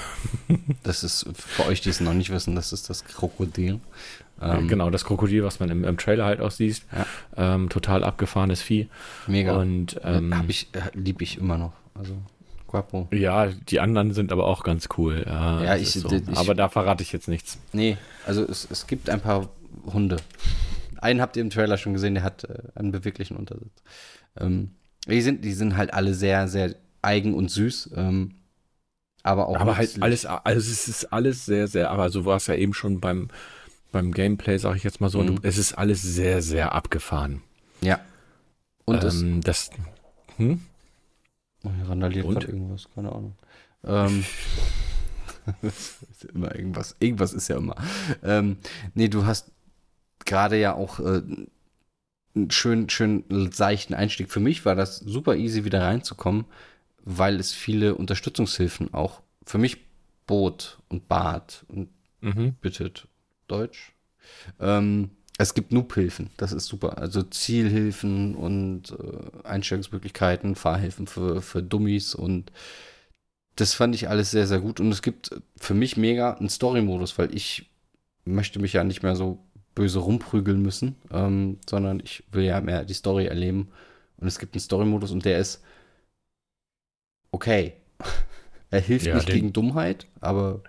Das ist, für euch, die es noch nicht wissen, das ist das Krokodil. Genau, das Krokodil, was man im Trailer halt auch sieht. Ja. Total abgefahrenes Vieh. Mega. Und lieb ich immer noch. Also Guapo. Ja, die anderen sind aber auch ganz cool. Aber da verrate ich jetzt nichts. Nee, also es gibt ein paar Hunde. Einen habt ihr im Trailer schon gesehen, der hat einen beweglichen Untersitz. Die sind halt alle sehr, sehr eigen und süß, aber auch. Aber halt alles, also es ist alles sehr, sehr, aber so war es ja eben schon beim Gameplay, sag ich jetzt mal so, es ist alles sehr, sehr abgefahren. Ja. Und hier randaliert gerade irgendwas, keine Ahnung. Ist ja immer irgendwas ist ja immer. Nee, du hast gerade ja auch einen schön seichten Einstieg. Für mich war das super easy, wieder reinzukommen, weil es viele Unterstützungshilfen auch für mich bot und bat und bittet. Deutsch. Es gibt Noob-Hilfen, das ist super. Also Zielhilfen und Einstellungsmöglichkeiten, Fahrhilfen für Dummies und das fand ich alles sehr, sehr gut. Und es gibt für mich mega einen Story-Modus, weil ich möchte mich ja nicht mehr so böse rumprügeln müssen, sondern ich will ja mehr die Story erleben. Und es gibt einen Story-Modus und der ist okay. Er hilft nicht gegen Dummheit, aber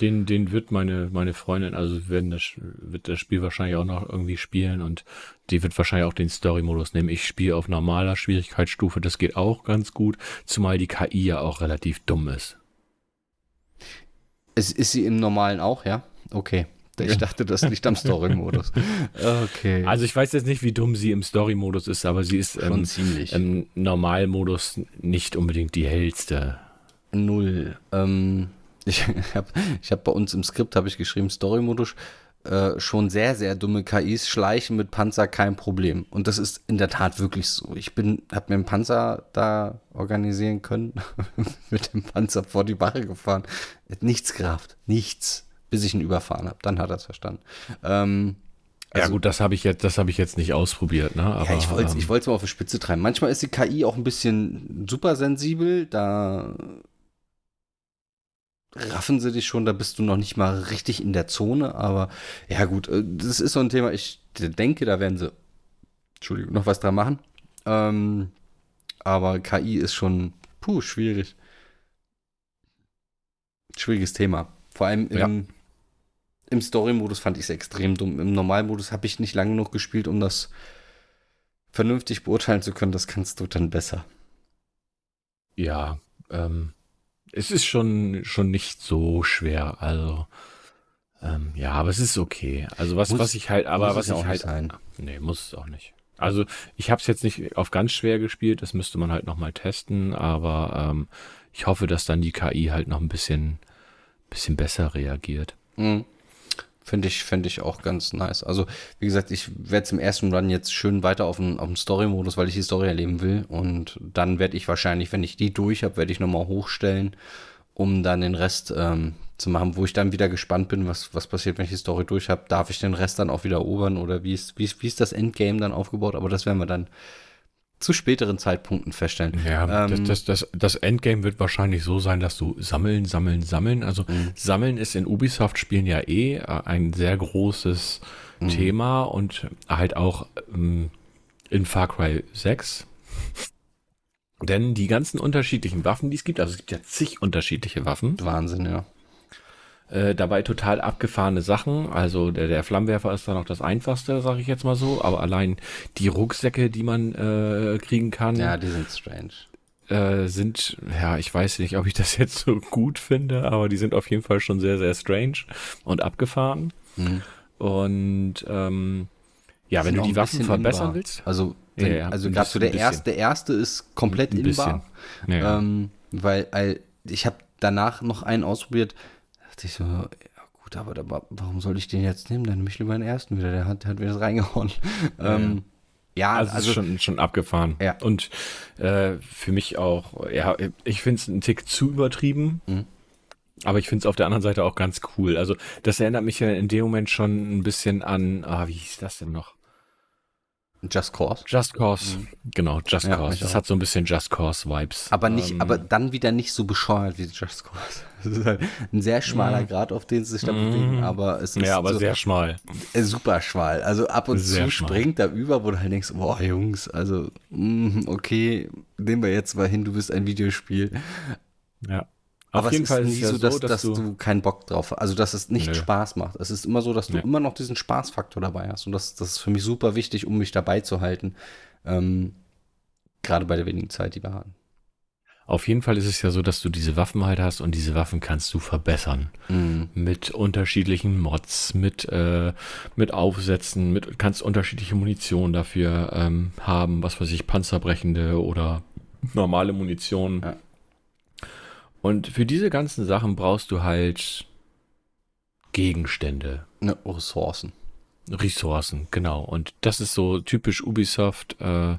Den wird meine Freundin, also wird das Spiel wahrscheinlich auch noch irgendwie spielen und die wird wahrscheinlich auch den Story-Modus nehmen. Ich spiele auf normaler Schwierigkeitsstufe, das geht auch ganz gut, zumal die KI ja auch relativ dumm ist. Ist sie im Normalen auch, ja? Okay. Ich dachte, das liegt am Story-Modus. Okay. Also ich weiß jetzt nicht, wie dumm sie im Story-Modus ist, aber sie ist schon ziemlich im Normal-Modus nicht unbedingt die hellste. Null. Ich hab bei uns im Skript habe ich geschrieben, Story-Modus, schon sehr, sehr dumme KIs, schleichen mit Panzer kein Problem. Und das ist in der Tat wirklich so. Ich hab mir einen Panzer da organisieren können, mit dem Panzer vor die Barre gefahren. Hat nichts gerafft, nichts. Bis ich ihn überfahren habe, dann hat er es verstanden. Also, ja gut, das habe ich jetzt nicht ausprobiert. Ne? Aber, ja, ich wollte es mal auf die Spitze treiben. Manchmal ist die KI auch ein bisschen supersensibel, da raffen sie dich schon, da bist du noch nicht mal richtig in der Zone, aber ja gut, das ist so ein Thema, ich denke, da werden sie noch was dran machen. Aber KI ist schon schwierig. Schwieriges Thema. Vor allem im Story-Modus fand ich es extrem dumm. Im Normal-Modus habe ich nicht lange genug gespielt, um das vernünftig beurteilen zu können. Das kannst du dann besser. Ja, es ist schon nicht so schwer. Also, ja, aber es ist okay. Also, muss es auch nicht. Also, ich habe es jetzt nicht auf ganz schwer gespielt. Das müsste man halt nochmal testen. Aber ich hoffe, dass dann die KI halt noch ein bisschen besser reagiert. Mhm. Finde ich auch ganz nice. Also, wie gesagt, ich werde zum ersten Run jetzt schön weiter auf den Story-Modus, weil ich die Story erleben will. Und dann werde ich wahrscheinlich, wenn ich die durch habe, werde ich nochmal hochstellen, um dann den Rest zu machen, wo ich dann wieder gespannt bin, was passiert, wenn ich die Story durch habe. Darf ich den Rest dann auch wieder erobern oder wie ist das Endgame dann aufgebaut? Aber das werden wir dann zu späteren Zeitpunkten feststellen. Ja, das Endgame wird wahrscheinlich so sein, dass du sammeln. Also sammeln ist in Ubisoft-Spielen ja ein sehr großes Thema und halt auch in Far Cry 6. Denn die ganzen unterschiedlichen Waffen, die es gibt, also es gibt ja zig unterschiedliche Waffen. Wahnsinn, ja. Dabei total abgefahrene Sachen, also der Flammenwerfer ist dann auch das einfachste, sage ich jetzt mal so, aber allein die Rucksäcke, die man kriegen kann. Ja, die sind strange. Ich weiß nicht, ob ich das jetzt so gut finde, aber die sind auf jeden Fall schon sehr, sehr strange und abgefahren. Mhm. Und wenn du die Waffen verbessern inbar willst. Also, glaubst du, der erste ist komplett inbar. Ja. Weil ich habe danach noch einen ausprobiert, ich so, ja gut, aber warum soll ich den jetzt nehmen? Dann nehme ich lieber den ersten wieder, der hat wieder das reingehauen. Ja, also schon abgefahren. Ja. Und für mich auch, ja, ich finde es einen Tick zu übertrieben, aber ich finde es auf der anderen Seite auch ganz cool. Also das erinnert mich ja in dem Moment schon ein bisschen an, wie hieß das denn noch? Just Cause. Just Cause, genau, Just Cause. Das hat so ein bisschen Just Cause-Vibes. Aber nicht, aber dann wieder nicht so bescheuert wie Just Cause. Das ist halt ein sehr schmaler Grad, auf den sie sich da bewegen, aber es ist aber so sehr schmal. Super schmal. Also ab und sehr zu schmal. Springt da über, wo du halt denkst, boah, Jungs, also okay, nehmen wir jetzt mal hin, du bist ein Videospiel. Ja. Auf aber jeden es ist Fall nie so, dass du keinen Bock drauf hast, also dass es nicht Spaß macht. Es ist immer so, dass du immer noch diesen Spaßfaktor dabei hast und das ist für mich super wichtig, um mich dabei zu halten, gerade bei der wenigen Zeit, die wir haben. Auf jeden Fall ist es ja so, dass du diese Waffen halt hast und diese Waffen kannst du verbessern mit unterschiedlichen Mods, mit Aufsätzen, kannst unterschiedliche Munition dafür haben, was weiß ich, panzerbrechende oder normale Munition. Ja. Und für diese ganzen Sachen brauchst du halt Gegenstände. Ne, Ressourcen. Ressourcen, genau. Und das ist so typisch Ubisoft. Das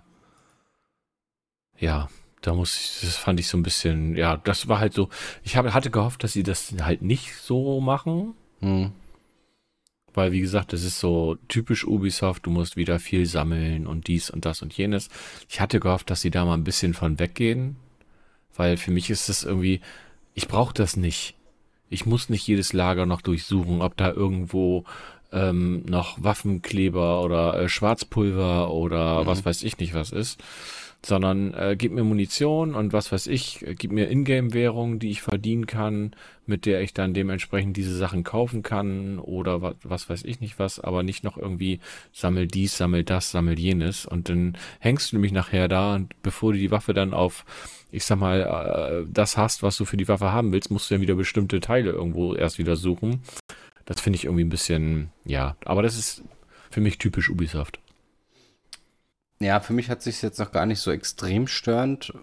fand ich so ein bisschen, das war halt so, ich hatte gehofft, dass sie das halt nicht so machen. Mhm. Weil, wie gesagt, das ist so typisch Ubisoft, du musst wieder viel sammeln und dies und das und jenes. Ich hatte gehofft, dass sie da mal ein bisschen von weggehen. Weil für mich ist das irgendwie, ich brauche das nicht. Ich muss nicht jedes Lager noch durchsuchen, ob da irgendwo noch Waffenkleber oder Schwarzpulver oder was weiß ich nicht was ist. sondern gib mir Munition und was weiß ich, gib mir Ingame-Währung, die ich verdienen kann, mit der ich dann dementsprechend diese Sachen kaufen kann oder was weiß ich nicht was, aber nicht noch irgendwie sammel dies, sammel das, sammel jenes und dann hängst du nämlich nachher da und bevor du die Waffe dann auf, ich sag mal, das hast, was du für die Waffe haben willst, musst du dann wieder bestimmte Teile irgendwo erst wieder suchen. Das finde ich irgendwie ein bisschen, ja, aber das ist für mich typisch Ubisoft. Ja, für mich hat sich's jetzt noch gar nicht so extrem störend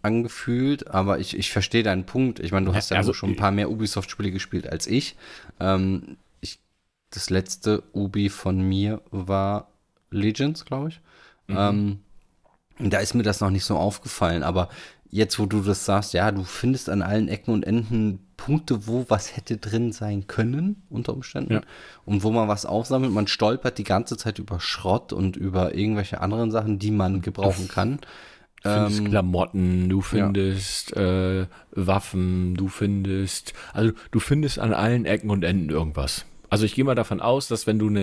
angefühlt, aber ich verstehe deinen Punkt. Ich meine, du hast ja also schon ein paar mehr Ubisoft-Spiele gespielt als ich. Das letzte Ubi von mir war Legends, glaube ich. Mhm. Da ist mir das noch nicht so aufgefallen, aber jetzt, wo du das sagst, ja, du findest an allen Ecken und Enden Punkte, wo was hätte drin sein können, unter Umständen, ja. Und wo man was aufsammelt. Man stolpert die ganze Zeit über Schrott und über irgendwelche anderen Sachen, die man gebrauchen kann. Du findest Klamotten, du findest Waffen, du findest, also du findest an allen Ecken und Enden irgendwas. Also ich gehe mal davon aus, dass wenn du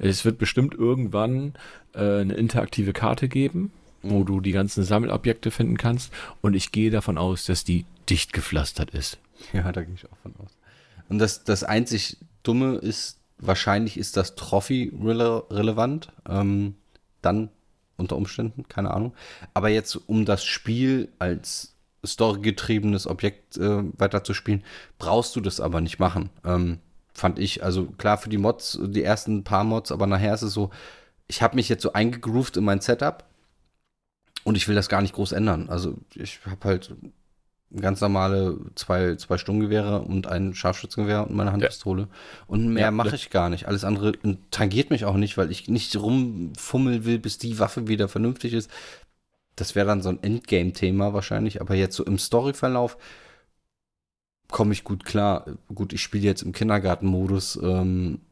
es wird bestimmt irgendwann eine interaktive Karte geben, wo du die ganzen Sammelobjekte finden kannst und ich gehe davon aus, dass die dicht gepflastert ist. Ja, da gehe ich auch von aus. Und das einzig Dumme ist, wahrscheinlich ist das Trophy relevant, dann unter Umständen, keine Ahnung. Aber jetzt, um das Spiel als storygetriebenes Objekt weiterzuspielen, brauchst du das aber nicht machen, fand ich. Also klar für die Mods, die ersten paar Mods, aber nachher ist es so, ich habe mich jetzt so eingegroovt in mein Setup und ich will das gar nicht groß ändern. Also ich habe halt ganz normale zwei Sturmgewehre und ein Scharfschützengewehr und meine Handpistole. Ja. Und mehr mache ich gar nicht. Alles andere tangiert mich auch nicht, weil ich nicht rumfummeln will, bis die Waffe wieder vernünftig ist. Das wäre dann so ein Endgame-Thema wahrscheinlich. Aber jetzt so im Storyverlauf komme ich gut klar. Gut, ich spiele jetzt im Kindergarten-Modus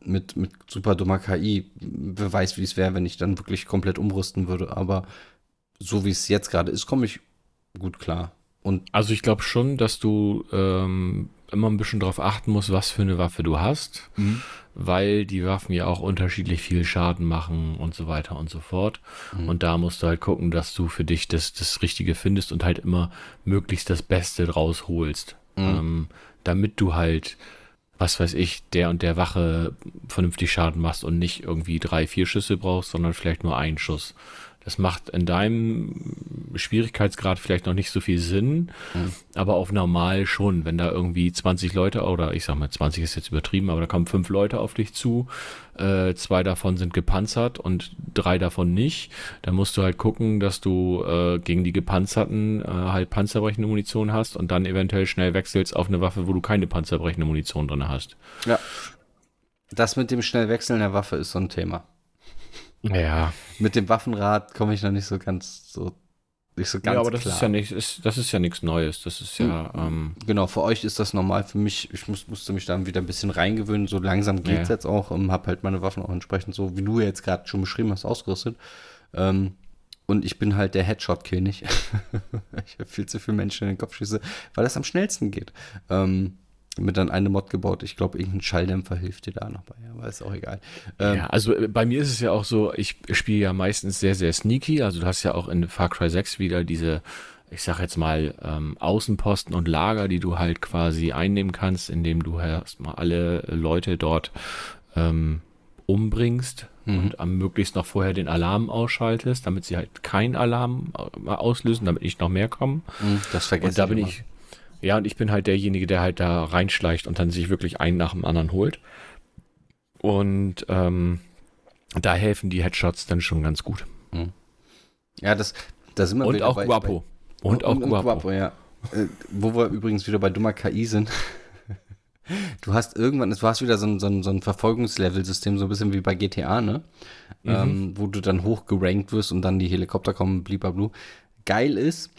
mit super dummer KI. Wer weiß, wie es wäre, wenn ich dann wirklich komplett umrüsten würde. Aber so wie es jetzt gerade ist, komme ich gut klar. Und also ich glaube schon, dass du immer ein bisschen drauf achten musst, was für eine Waffe du hast, weil die Waffen ja auch unterschiedlich viel Schaden machen und so weiter und so fort. Und da musst du halt gucken, dass du für dich das Richtige findest und halt immer möglichst das Beste draus holst, damit du halt, was weiß ich, der und der Wache vernünftig Schaden machst und nicht irgendwie 3-4 Schüsse brauchst, sondern vielleicht nur einen Schuss. Das macht in deinem Schwierigkeitsgrad vielleicht noch nicht so viel Sinn, aber auf normal schon. Wenn da irgendwie 20 Leute, oder ich sag mal 20 ist jetzt übertrieben, aber da kommen 5 Leute auf dich zu, 2 davon sind gepanzert und 3 davon nicht, dann musst du halt gucken, dass du gegen die gepanzerten halt panzerbrechende Munition hast und dann eventuell schnell wechselst auf eine Waffe, wo du keine panzerbrechende Munition drin hast. Ja, das mit dem schnell Wechseln der Waffe ist so ein Thema. Ja. Mit dem Waffenrad komme ich noch nicht so ganz klar. Ja, aber das ist ja nichts Neues. Das ist ja. Genau, für euch ist das normal. Für mich, ich musste mich dann wieder ein bisschen reingewöhnen. So langsam geht's jetzt auch. Hab halt meine Waffen auch entsprechend so, wie du jetzt gerade schon beschrieben hast, ausgerüstet. Und ich bin halt der Headshot-König. Ich habe viel zu viele Menschen in den Kopf schieße, weil das am schnellsten geht. Mir dann eine Mod gebaut. Ich glaube, irgendein Schalldämpfer hilft dir da noch bei, aber ist auch egal. Ja, also bei mir ist es ja auch so, ich spiele ja meistens sehr, sehr sneaky. Also du hast ja auch in Far Cry 6 wieder diese, ich sag jetzt mal, Außenposten und Lager, die du halt quasi einnehmen kannst, indem du erstmal alle Leute dort umbringst und am möglichst noch vorher den Alarm ausschaltest, damit sie halt keinen Alarm auslösen, damit nicht noch mehr kommen. Das vergesse ich. Und da bin ich. Ja, und ich bin halt derjenige, der halt da reinschleicht und dann sich wirklich einen nach dem anderen holt. Und da helfen die Headshots dann schon ganz gut. Ja, das sind wir und wieder auch bei Guapo. Und auch Guapo, ja. Wo wir übrigens wieder bei dummer KI sind. Du hast irgendwann, es war wieder so ein Verfolgungslevel-System, so ein bisschen wie bei GTA, ne? Wo du dann hochgerankt wirst und dann die Helikopter kommen, blibablu. Geil ist...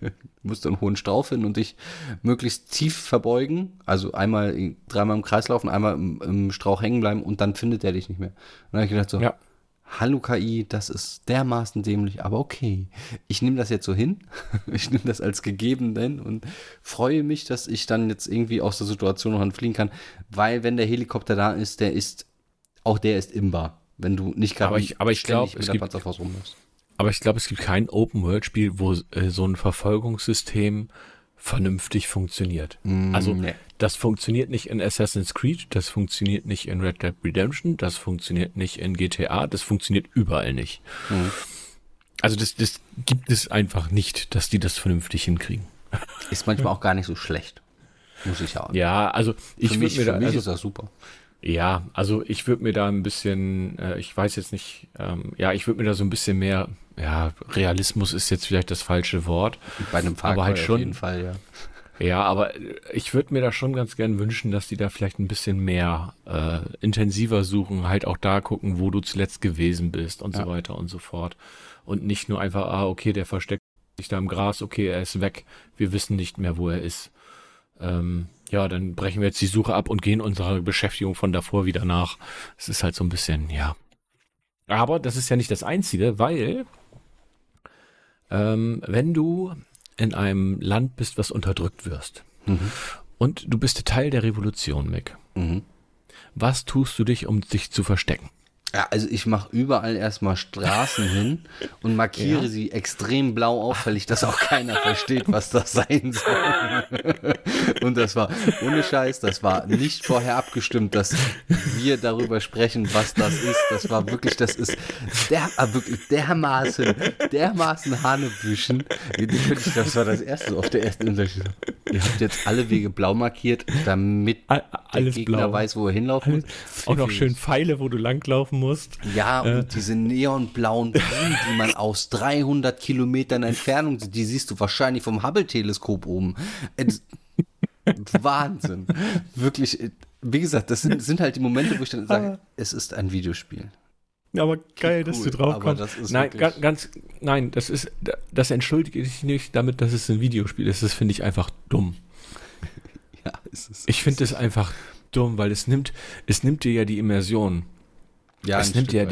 Du musst einen hohen Strauch hin und dich möglichst tief verbeugen, also dreimal im Kreis laufen, einmal im Strauch hängen bleiben und dann findet er dich nicht mehr. Und dann habe ich gedacht so, hallo KI, das ist dermaßen dämlich, aber okay, ich nehme das jetzt so hin, ich nehme das als gegeben hin und freue mich, dass ich dann jetzt irgendwie aus der Situation noch entfliehen kann, weil wenn der Helikopter da ist, der ist, auch der ist imbar, wenn du nicht gerade ständig mit der Panzerfaust rumläufst. Aber ich glaube, es gibt kein Open-World-Spiel, wo so ein Verfolgungssystem vernünftig funktioniert. Also das funktioniert nicht in Assassin's Creed, das funktioniert nicht in Red Dead Redemption, das funktioniert nicht in GTA, das funktioniert überall nicht. Also das gibt es einfach nicht, dass die das vernünftig hinkriegen. Ist manchmal auch gar nicht so schlecht, muss ich sagen. Ja, also für mich ist das super. Ja, also ich würde mir da ein bisschen, ich würde mir da so ein bisschen mehr, ja, Realismus ist jetzt vielleicht das falsche Wort. Bei einem Far Cry halt schon, auf jeden Fall, ja. Ja, aber ich würde mir da schon ganz gern wünschen, dass die da vielleicht ein bisschen mehr intensiver suchen, halt auch da gucken, wo du zuletzt gewesen bist und so weiter und so fort. Und nicht nur einfach, okay, der versteckt sich da im Gras, okay, er ist weg, wir wissen nicht mehr, wo er ist. Dann brechen wir jetzt die Suche ab und gehen unserer Beschäftigung von davor wieder nach. Es ist halt so ein bisschen, ja. Aber das ist ja nicht das Einzige, weil wenn du in einem Land bist, was unterdrückt wirst und du bist Teil der Revolution, Mick, was tust du dich, um dich zu verstecken? Ja, also ich mache überall erstmal Straßen hin und markiere sie extrem blau auffällig, dass auch keiner versteht, was das sein soll. Und das war ohne Scheiß, das war nicht vorher abgestimmt, dass wir darüber sprechen, was das ist. Das war wirklich, dermaßen Hanebüchen. Das war das Erste auf der ersten Insel. Ihr habt jetzt alle Wege blau markiert, damit der Gegner weiß, wo er hinlaufen muss. Auch noch schön Pfeile, wo du langlaufen musst. Ja, und diese neonblauen Blumen, die man aus 300 Kilometern Entfernung sieht, die siehst du wahrscheinlich vom Hubble-Teleskop oben. Wahnsinn. Wirklich, wie gesagt, das sind halt die Momente, wo ich dann sage, es ist ein Videospiel. Aber geil, dass du drauf kommst. Nein, das entschuldige ich nicht damit, dass es ein Videospiel ist. Das finde ich einfach dumm. Ja, es ist. Ich finde es einfach dumm, weil es nimmt dir ja die Immersion. Ja, es nimmt dir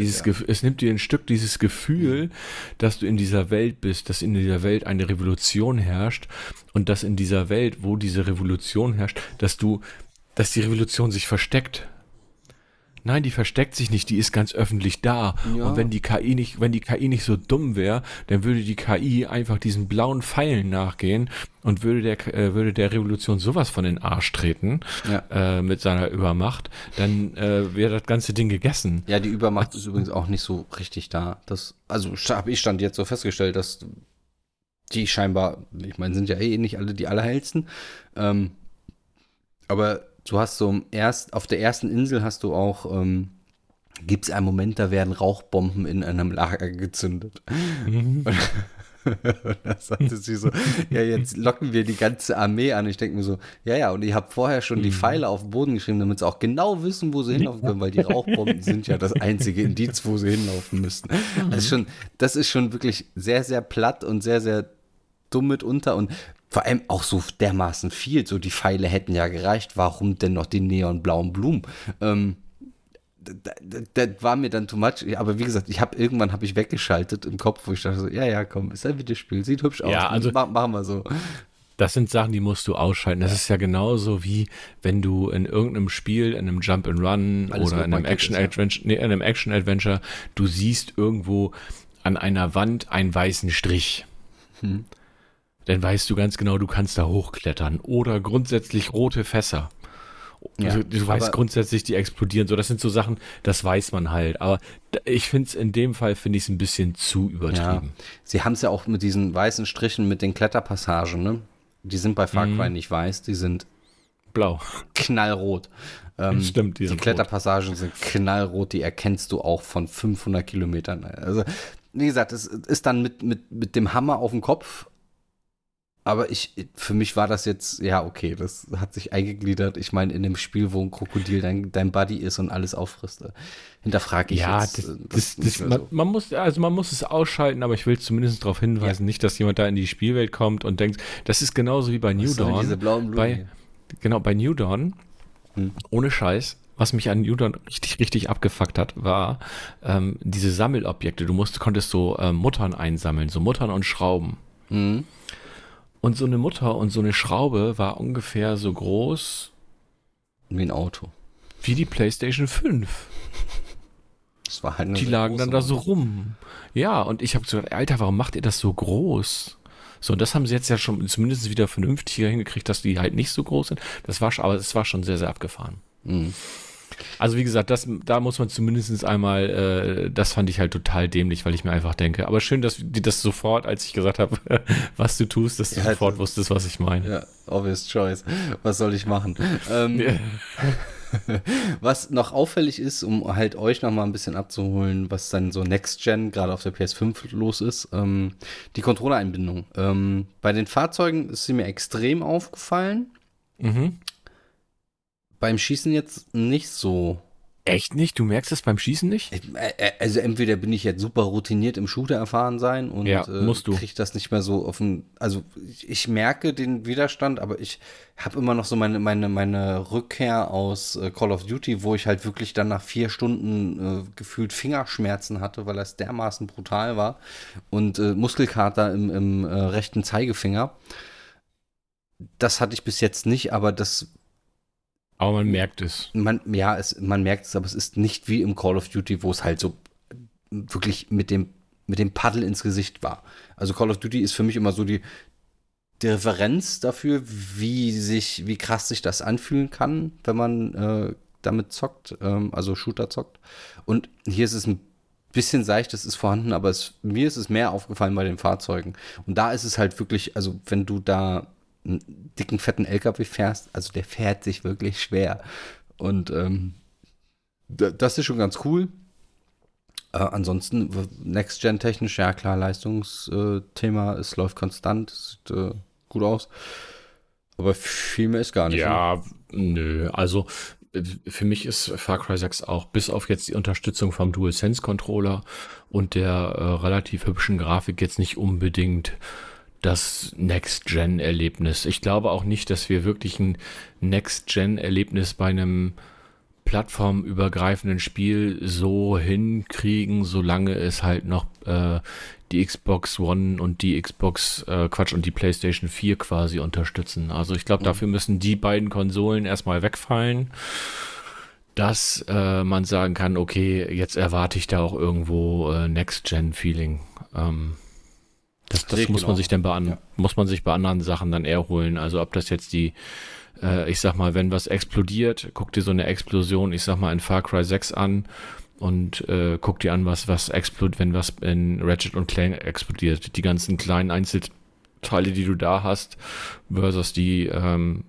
ein Stück dieses Gefühl, dass du in dieser Welt bist, dass in dieser Welt eine Revolution herrscht und dass in dieser Welt, wo diese Revolution herrscht, dass die Revolution sich versteckt. Nein, die versteckt sich nicht, die ist ganz öffentlich da. Ja. Und wenn die KI nicht so dumm wäre, dann würde die KI einfach diesen blauen Pfeilen nachgehen und würde der Revolution sowas von den Arsch treten mit seiner Übermacht, dann wäre das ganze Ding gegessen. Ja, die Übermacht ist übrigens auch nicht so richtig da. Also habe ich Stand jetzt so festgestellt, dass die scheinbar, ich meine, sind ja nicht alle die allerhellsten, aber du hast auf der ersten Insel hast du auch, gibt es einen Moment, da werden Rauchbomben in einem Lager gezündet. Und da sagte sie so, ja, jetzt locken wir die ganze Armee an. Ich denke mir so, und ich habe vorher schon die Pfeile auf den Boden geschrieben, damit sie auch genau wissen, wo sie hinlaufen können, weil die Rauchbomben sind ja das einzige Indiz, wo sie hinlaufen müssten. Das ist schon wirklich sehr, sehr platt und sehr, sehr dumm mitunter und vor allem auch so dermaßen viel, so die Pfeile hätten ja gereicht, warum denn noch die neonblauen Blumen? Das war mir dann too much, aber wie gesagt, irgendwann habe ich weggeschaltet im Kopf, wo ich dachte so, komm, ist ein Videospiel, sieht hübsch aus, also machen wir so. Das sind Sachen, die musst du ausschalten. Das ist ja genauso wie, wenn du in irgendeinem Spiel, in einem Jump-and-Run oder in einem Action-Adventure, du siehst irgendwo an einer Wand einen weißen Strich. Dann weißt du ganz genau, du kannst da hochklettern. Oder grundsätzlich rote Fässer. Also, du weißt grundsätzlich, die explodieren. So, das sind so Sachen, das weiß man halt. Aber ich finde es in dem Fall ein bisschen zu übertrieben. Ja. Sie haben es ja auch mit diesen weißen Strichen, mit den Kletterpassagen, ne? Die sind bei Far Cry nicht weiß, die sind blau. Knallrot. Stimmt, die Kletterpassagen sind knallrot, die erkennst du auch von 500 Kilometern. Also, wie gesagt, es ist dann mit dem Hammer auf dem Kopf. Aber für mich war das jetzt, okay, das hat sich eingegliedert. Ich meine, in dem Spiel, wo ein Krokodil dein Buddy ist und alles auffrisst, hinterfrage ich jetzt. Man muss es ausschalten, aber ich will zumindest darauf hinweisen, nicht, dass jemand da in die Spielwelt kommt und denkt, das ist genauso wie bei New Dawn. Diese blauen Blumen bei New Dawn, ohne Scheiß. Was mich an New Dawn richtig, richtig abgefuckt hat, war diese Sammelobjekte. Du konntest so Muttern einsammeln, so Muttern und Schrauben. Und so eine Mutter und so eine Schraube war ungefähr so groß wie ein Auto. Wie die PlayStation 5. Das war halt nur die lagen dann da so rum. Ja, und ich habe so gedacht, Alter, warum macht ihr das so groß? So, und das haben sie jetzt ja schon zumindest wieder vernünftiger hingekriegt, dass die halt nicht so groß sind. Das war schon, aber es war schon sehr, sehr abgefahren. Mhm. Also wie gesagt, da muss man zumindest einmal, das fand ich halt total dämlich, weil ich mir einfach denke, aber schön, dass die das sofort, als ich gesagt habe, was du tust, dass du ja, sofort wusstest, was ich meine. Ja, obvious choice. Was soll ich machen? Was noch auffällig ist, um halt euch noch mal ein bisschen abzuholen, was dann so Next Gen gerade auf der PS5 los ist, die Controller-Einbindung. Bei den Fahrzeugen ist sie mir extrem aufgefallen. Mhm. Beim Schießen jetzt nicht so. Echt nicht? Du merkst es beim Schießen nicht? Also entweder bin ich jetzt super routiniert im Shooter erfahren sein und ja, kriege das nicht mehr so offen. Also ich merke den Widerstand, aber ich habe immer noch so meine Rückkehr aus Call of Duty, wo ich halt wirklich dann nach 4 Stunden gefühlt Fingerschmerzen hatte, weil das dermaßen brutal war und Muskelkater im rechten Zeigefinger. Das hatte ich bis jetzt nicht, aber das aber man merkt es. Man merkt es, aber es ist nicht wie im Call of Duty, wo es halt so wirklich mit dem Paddel ins Gesicht war. Also Call of Duty ist für mich immer so die Referenz dafür, wie krass sich das anfühlen kann, wenn man damit zockt, also Shooter zockt. Und hier ist es ein bisschen seichtes ist vorhanden, aber mir ist es mehr aufgefallen bei den Fahrzeugen. Und da ist es halt wirklich, also wenn du da einen dicken, fetten LKW fährst, also der fährt sich wirklich schwer. Und das ist schon ganz cool. Ansonsten, Next-Gen-technisch, ja klar, Leistungsthema, es läuft konstant, sieht gut aus. Aber viel mehr ist gar nicht. Ja, nö, also für mich ist Far Cry 6 auch, bis auf jetzt die Unterstützung vom DualSense-Controller und der relativ hübschen Grafik jetzt nicht unbedingt das Next-Gen-Erlebnis. Ich glaube auch nicht, dass wir wirklich ein Next-Gen-Erlebnis bei einem plattformübergreifenden Spiel so hinkriegen, solange es halt noch die Xbox One und die die PlayStation 4 quasi unterstützen. Also ich glaube, dafür müssen die beiden Konsolen erstmal wegfallen, dass man sagen kann, okay, jetzt erwarte ich da auch irgendwo Next-Gen-Feeling. Das muss man sich dann muss man sich bei anderen Sachen dann eher holen. Also ob das jetzt ich sag mal, wenn was explodiert, guck dir so eine Explosion, ich sag mal, in Far Cry 6 an und guck dir an, was explodiert, wenn was in Ratchet & Clank explodiert. Die ganzen kleinen Einzelteile, die du da hast, versus die in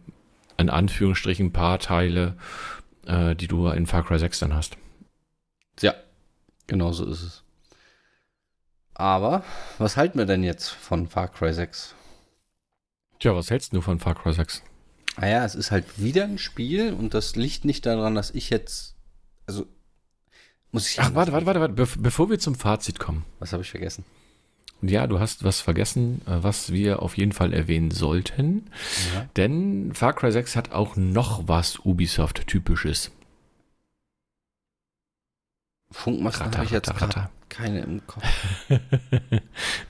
Anführungsstrichen paar Teile, die du in Far Cry 6 dann hast. Ja, genau so ist es. Aber was halten wir denn jetzt von Far Cry 6? Tja, was hältst du von Far Cry 6? Naja, es ist halt wieder ein Spiel und das liegt nicht daran, dass ich jetzt, also muss ich... Ach, warte, bevor wir zum Fazit kommen. Was habe ich vergessen? Ja, du hast was vergessen, was wir auf jeden Fall erwähnen sollten. Ja. Denn Far Cry 6 hat auch noch was Ubisoft-typisches. Funkmaster habe ich jetzt keine im Kopf.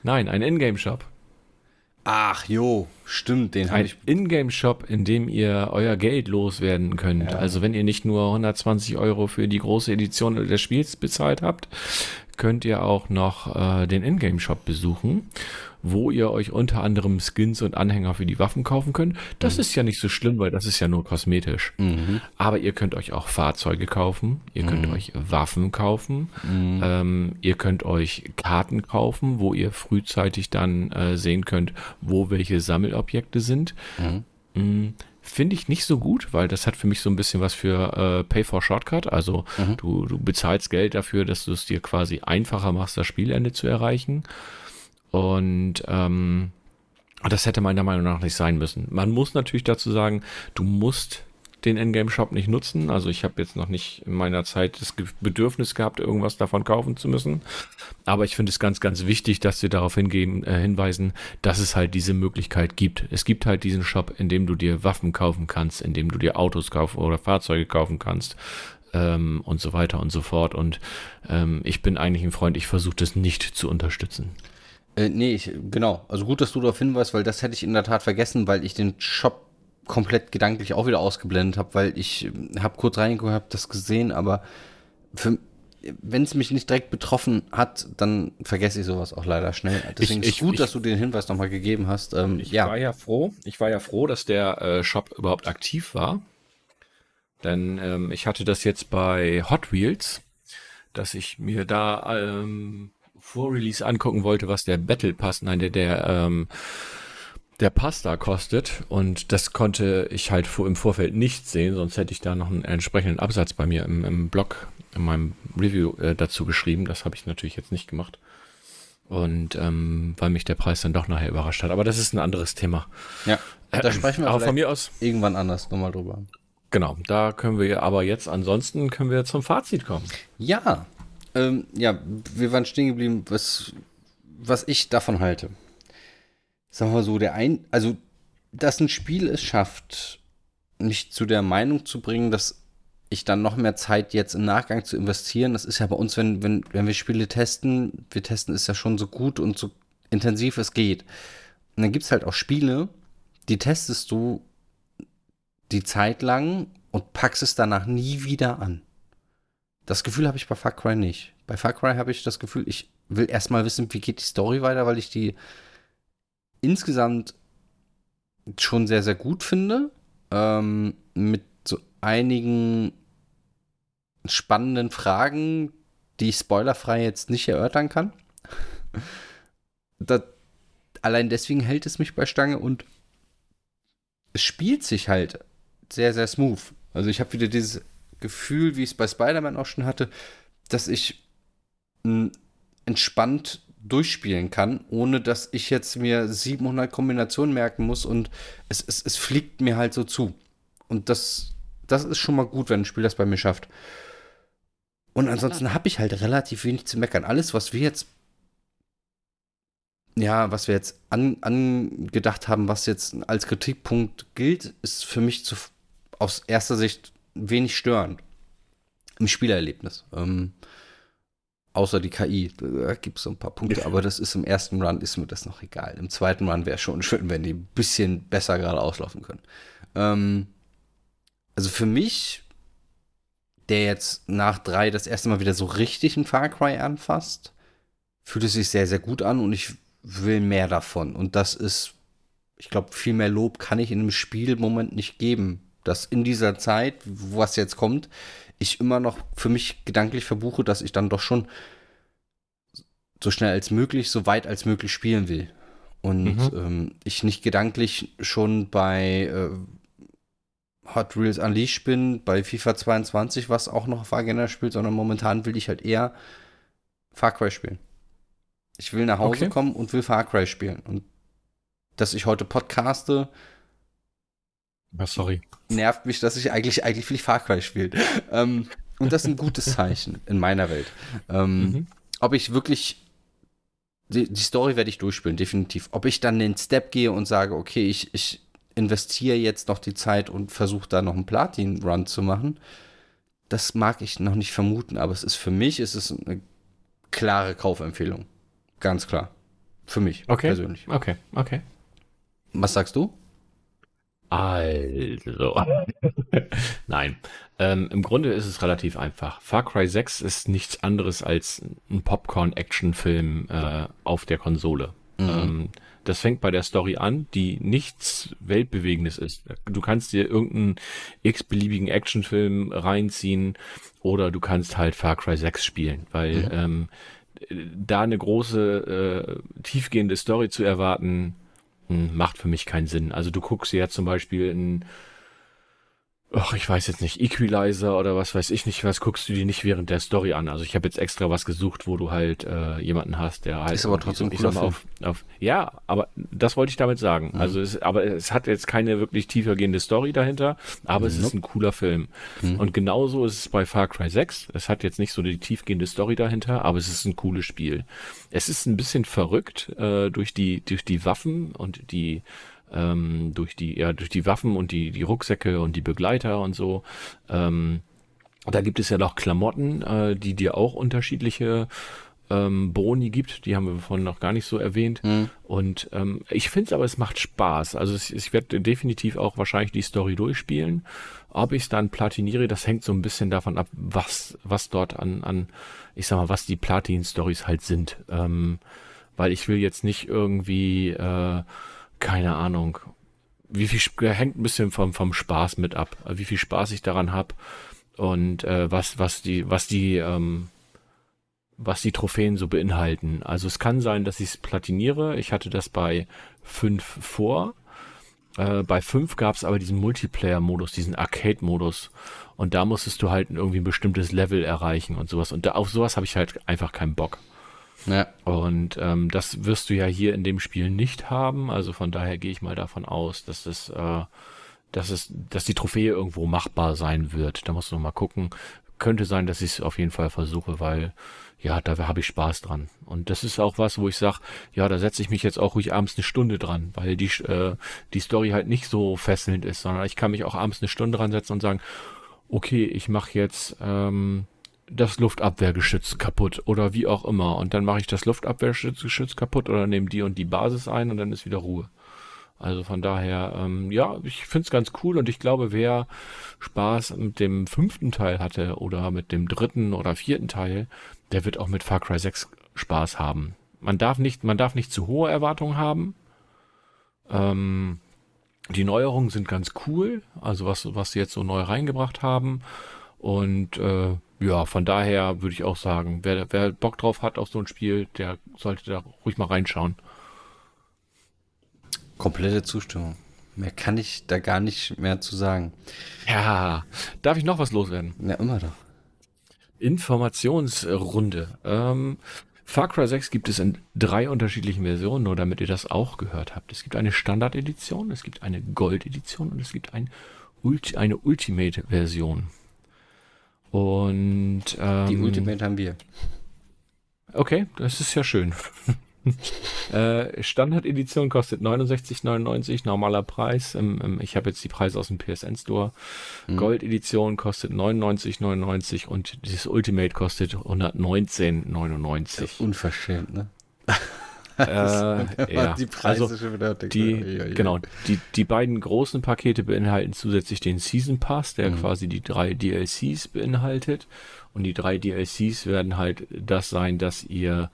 Nein, ein Ingame-Shop. Ach jo, stimmt, den habe ich. Ein Ingame-Shop, in dem ihr euer Geld loswerden könnt. Ja. Also wenn ihr nicht nur 120 Euro für die große Edition des Spiels bezahlt habt, könnt ihr auch noch den Ingame-Shop besuchen, wo ihr euch unter anderem Skins und Anhänger für die Waffen kaufen könnt. Das ist ja nicht so schlimm, weil das ist ja nur kosmetisch. Mhm. Aber ihr könnt euch auch Fahrzeuge kaufen, ihr könnt euch Waffen kaufen, ihr könnt euch Karten kaufen, wo ihr frühzeitig dann sehen könnt, wo welche Sammelobjekte sind. Finde ich nicht so gut, weil das hat für mich so ein bisschen was für Pay for Shortcut. Also du bezahlst Geld dafür, dass du es dir quasi einfacher machst, das Spielende zu erreichen. Und das hätte meiner Meinung nach nicht sein müssen. Man muss natürlich dazu sagen, du musst den Endgame-Shop nicht nutzen. Also ich habe jetzt noch nicht in meiner Zeit das Bedürfnis gehabt, irgendwas davon kaufen zu müssen. Aber ich finde es ganz, ganz wichtig, dass wir darauf hinweisen, dass es halt diese Möglichkeit gibt. Es gibt halt diesen Shop, in dem du dir Waffen kaufen kannst, in dem du dir Autos kaufen oder Fahrzeuge kaufen kannst. Und so weiter und so fort. Und ich bin eigentlich ein Freund, ich versuche das nicht zu unterstützen. Genau. Also gut, dass du darauf hinweist, weil das hätte ich in der Tat vergessen, weil ich den Shop komplett gedanklich auch wieder ausgeblendet habe, weil ich habe kurz reingeguckt, habe das gesehen, aber wenn es mich nicht direkt betroffen hat, dann vergesse ich sowas auch leider schnell. Deswegen ist es gut, dass du den Hinweis nochmal gegeben hast. Ich war ja froh, dass der Shop überhaupt aktiv war. Denn ich hatte das jetzt bei Hot Wheels, dass ich mir da vor Release angucken wollte, was der Battle Pass, der Pass da kostet. Und das konnte ich halt im Vorfeld nicht sehen, sonst hätte ich da noch einen entsprechenden Absatz bei mir im Blog, in meinem Review dazu geschrieben. Das habe ich natürlich jetzt nicht gemacht. Und weil mich der Preis dann doch nachher überrascht hat. Aber das ist ein anderes Thema. Ja, da sprechen wir aber von mir aus irgendwann anders nochmal drüber. Genau, da können wir aber jetzt, ansonsten können wir zum Fazit kommen. Ja, wir waren stehen geblieben, was ich davon halte. Sagen wir mal so, dass ein Spiel es schafft, mich zu der Meinung zu bringen, dass ich dann noch mehr Zeit jetzt im Nachgang zu investieren. Das ist ja bei uns, wenn wir Spiele testen, wir testen es ja schon so gut und so intensiv es geht. Und dann gibt es halt auch Spiele, die testest du die Zeit lang und packst es danach nie wieder an. Das Gefühl habe ich bei Far Cry nicht. Bei Far Cry habe ich das Gefühl, ich will erstmal wissen, wie geht die Story weiter, weil ich die insgesamt schon sehr, sehr gut finde. Mit so einigen spannenden Fragen, die ich spoilerfrei jetzt nicht erörtern kann. Allein deswegen hält es mich bei Stange und es spielt sich halt sehr, sehr smooth. Also ich habe wieder dieses Gefühl, wie ich es bei Spider-Man auch schon hatte, dass ich entspannt durchspielen kann, ohne dass ich jetzt mir 700 Kombinationen merken muss und es fliegt mir halt so zu. Und das ist schon mal gut, wenn ein Spiel das bei mir schafft. Und ansonsten habe ich halt relativ wenig zu meckern. Alles, was wir jetzt angedacht haben, was jetzt als Kritikpunkt gilt, ist für mich aus erster Sicht wenig störend im Spielerlebnis. Außer die KI, da gibt es so ein paar Punkte, aber das ist im ersten Run, ist mir das noch egal. Im zweiten Run wäre schon schön, wenn die ein bisschen besser gerade auslaufen können. Also für mich, der jetzt nach 3 das erste Mal wieder so richtig ein Far Cry anfasst, fühlt es sich sehr, sehr gut an und ich will mehr davon. Und das ist, ich glaube, viel mehr Lob kann ich in einem Spiel im Moment nicht geben. Dass in dieser Zeit, was jetzt kommt, ich immer noch für mich gedanklich verbuche, dass ich dann doch schon so schnell als möglich, so weit als möglich spielen will. Und ich nicht gedanklich schon bei Hot Wheels Unleashed bin, bei FIFA 22, was auch noch auf Agenda spielt, sondern momentan will ich halt eher Far Cry spielen. Ich will nach Hause kommen und will Far Cry spielen. Und dass ich heute podcaste, nervt mich, dass ich eigentlich will ich Far Cry spielen. Und das ist ein gutes Zeichen in meiner Welt. Ob ich wirklich die Story werde ich durchspielen, definitiv. Ob ich dann den Step gehe und sage, okay, ich investiere jetzt noch die Zeit und versuche da noch einen Platin-Run zu machen, das mag ich noch nicht vermuten. Aber es ist für mich, es ist eine klare Kaufempfehlung. Ganz klar. Für mich persönlich. Okay. Was sagst du? Also, nein. Im Grunde ist es relativ einfach. Far Cry 6 ist nichts anderes als ein Popcorn-Action-Film auf der Konsole. Das fängt bei der Story an, die nichts Weltbewegendes ist. Du kannst dir irgendeinen x-beliebigen Actionfilm reinziehen oder du kannst halt Far Cry 6 spielen, weil da eine große, tiefgehende Story zu erwarten, macht für mich keinen Sinn. Also du guckst ja zum Beispiel ich weiß jetzt nicht, Equalizer oder was weiß ich nicht, was guckst du dir nicht während der Story an. Also ich habe jetzt extra was gesucht, wo du halt jemanden hast, der halt... Ist aber trotzdem cool. Ja, aber das wollte ich damit sagen. Mhm. Also es hat jetzt keine wirklich tiefergehende Story dahinter, aber es ist ein cooler Film. Und genauso ist es bei Far Cry 6. Es hat jetzt nicht so eine tiefgehende Story dahinter, aber es ist ein cooles Spiel. Es ist ein bisschen verrückt durch die Waffen und die... durch die Waffen und die Rucksäcke und die Begleiter und so. Da gibt es ja noch Klamotten, die dir auch unterschiedliche Boni gibt, die haben wir vorhin noch gar nicht so erwähnt. Mhm. Und ich finde es aber, es macht Spaß. Also ich werde definitiv auch wahrscheinlich die Story durchspielen. Ob ich es dann platiniere, das hängt so ein bisschen davon ab, was dort an ich sag mal, was die Platin-Stories halt sind. Weil ich will jetzt nicht irgendwie, keine Ahnung, wie viel hängt ein bisschen vom Spaß mit ab, wie viel Spaß ich daran habe und was die Trophäen so beinhalten. Also es kann sein, dass ich es platiniere. Ich hatte das bei 5 vor. Bei 5 gab es aber diesen Multiplayer-Modus, diesen Arcade-Modus. Und da musstest du halt irgendwie ein bestimmtes Level erreichen und sowas. Und auf sowas habe ich halt einfach keinen Bock. Ja. Und das wirst du ja hier in dem Spiel nicht haben. Also von daher gehe ich mal davon aus, dass die Trophäe irgendwo machbar sein wird. Da musst du noch mal gucken. Könnte sein, dass ich es auf jeden Fall versuche, weil ja, da habe ich Spaß dran. Und das ist auch was, wo ich sage, ja, da setze ich mich jetzt auch ruhig abends eine Stunde dran, weil die Story halt nicht so fesselnd ist, sondern ich kann mich auch abends eine Stunde dran setzen und sagen, okay, ich mache jetzt das Luftabwehrgeschütz kaputt oder wie auch immer. Und dann mache ich das Luftabwehrgeschütz kaputt oder nehme die und die Basis ein und dann ist wieder Ruhe. Also von daher, ja, ich find's ganz cool und ich glaube, wer Spaß mit dem 5. Teil hatte oder mit dem 3. oder 4. Teil, der wird auch mit Far Cry 6 Spaß haben. Man darf nicht zu hohe Erwartungen haben. Die Neuerungen sind ganz cool, also was sie jetzt so neu reingebracht haben. Und ja, von daher würde ich auch sagen, wer Bock drauf hat auf so ein Spiel, der sollte da ruhig mal reinschauen. Komplette Zustimmung. Mehr kann ich da gar nicht mehr zu sagen. Ja, darf ich noch was loswerden? Ja, immer doch. Informationsrunde. Far Cry 6 gibt es in 3 unterschiedlichen Versionen, nur damit ihr das auch gehört habt. Es gibt eine Standard-Edition, es gibt eine Gold-Edition und es gibt eine Ultimate-Version. Und die Ultimate haben wir. Okay, das ist ja schön. Standard-Edition kostet 69,99, normaler Preis. Ich habe jetzt die Preise aus dem PSN-Store. Gold-Edition kostet 99,99 und dieses Ultimate kostet 119,99. Unverschämt, ne? Ja. Die Preise also schon wieder genau, die beiden großen Pakete beinhalten zusätzlich den Season Pass, der quasi die 3 DLCs beinhaltet. Und die 3 DLCs werden halt das sein, dass wir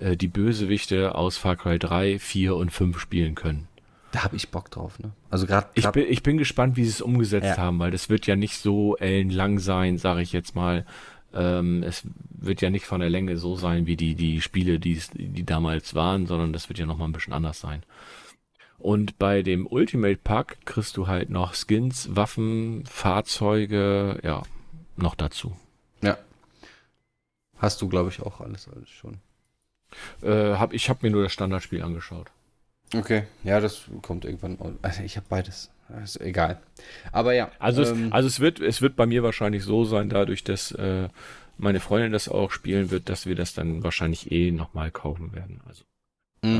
die Bösewichte aus Far Cry 3, 4 und 5 spielen können. Da habe ich Bock drauf, ne? Also gerade ich bin gespannt, wie sie es umgesetzt haben, weil das wird ja nicht so ellenlang sein, sage ich jetzt mal. Es wird ja nicht von der Länge so sein wie die Spiele, die damals waren, sondern das wird ja nochmal ein bisschen anders sein. Und bei dem Ultimate Pack kriegst du halt noch Skins, Waffen, Fahrzeuge, ja, noch dazu. Ja. Hast du, glaube ich, auch alles schon. Ich hab mir nur das Standardspiel angeschaut. Okay, ja, das kommt irgendwann. Also ich habe beides. Also egal. Aber ja. Also, es wird bei mir wahrscheinlich so sein, dadurch, dass meine Freundin das auch spielen wird, dass wir das dann wahrscheinlich nochmal kaufen werden. Also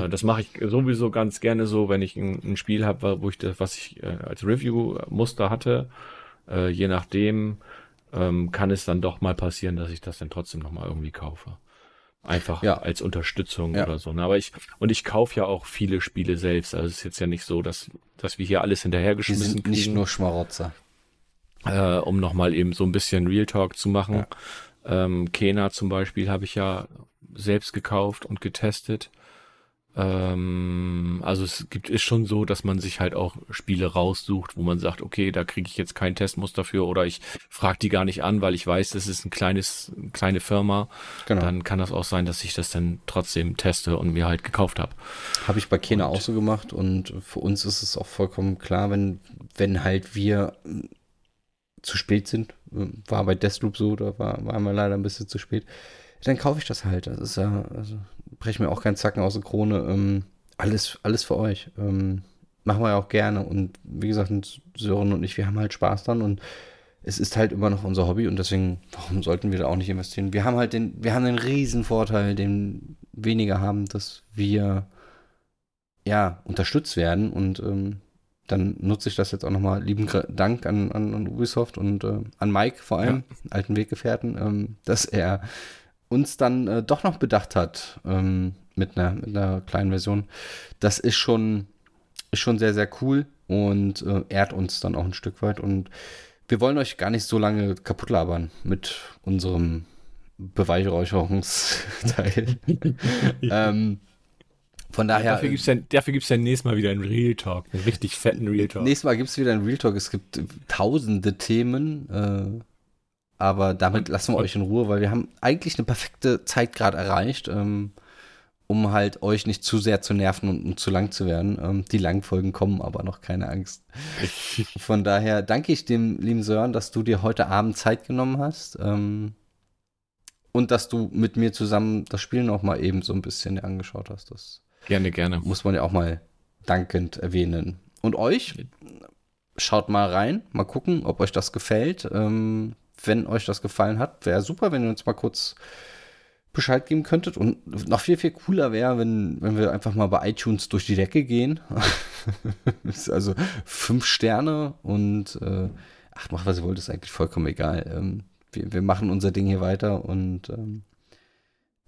das mache ich sowieso ganz gerne so, wenn ich ein Spiel habe, was ich als Review-Muster hatte. Je nachdem kann es dann doch mal passieren, dass ich das dann trotzdem nochmal irgendwie kaufe. Einfach als Unterstützung oder so. Aber ich kaufe ja auch viele Spiele selbst. Also es ist jetzt ja nicht so, dass wir hier alles hinterhergeschmissen kriegen. Nicht nur Schmarotzer. Um nochmal eben so ein bisschen Real Talk zu machen. Ja. Kena zum Beispiel habe ich ja selbst gekauft und getestet. Also ist schon so, dass man sich halt auch Spiele raussucht, wo man sagt, okay, da kriege ich jetzt kein Testmuster für oder ich frage die gar nicht an, weil ich weiß, das ist eine kleine Firma. Genau. Dann kann das auch sein, dass ich das dann trotzdem teste und mir halt gekauft habe. Habe ich bei Kena auch so gemacht und für uns ist es auch vollkommen klar, wenn halt wir zu spät sind, war bei Deathloop so, da waren wir leider ein bisschen zu spät, dann kaufe ich das halt. Das ist ja, also breche mir auch keinen Zacken aus der Krone. Alles für euch. Machen wir ja auch gerne. Und wie gesagt, Sören und ich, wir haben halt Spaß dran und es ist halt immer noch unser Hobby und deswegen, warum sollten wir da auch nicht investieren? Wir haben halt den riesen Vorteil, den weniger haben, dass wir unterstützt werden und dann nutze ich das jetzt auch nochmal. Lieben Dank an Ubisoft und an Mike vor allem, alten Weggefährten, dass er uns dann doch noch bedacht hat mit einer kleinen Version. Das ist schon sehr, sehr cool und ehrt uns dann auch ein Stück weit. Und wir wollen euch gar nicht so lange kaputt labern mit unserem Beweihräucherungsteil. Von daher. Dafür gibt es dann nächstes Mal wieder einen Real Talk, einen richtig fetten Real Talk. Nächstes Mal gibt es wieder einen Real Talk. Es gibt tausende Themen, aber damit lassen wir euch in Ruhe, weil wir haben eigentlich eine perfekte Zeit gerade erreicht, um halt euch nicht zu sehr zu nerven und um zu lang zu werden. Die langen Folgen kommen aber noch, keine Angst. Von daher danke ich dem lieben Sören, dass du dir heute Abend Zeit genommen hast. Und dass du mit mir zusammen das Spiel noch mal eben so ein bisschen angeschaut hast. Das gerne. Muss man ja auch mal dankend erwähnen. Und euch, schaut mal rein, mal gucken, ob euch das gefällt. Wenn euch das gefallen hat, wäre super, wenn ihr uns mal kurz Bescheid geben könntet. Und noch viel, viel cooler wäre, wenn wir einfach mal bei iTunes durch die Decke gehen. Also 5 Sterne und macht, was ihr wollt, ist eigentlich vollkommen egal. Wir machen unser Ding hier weiter und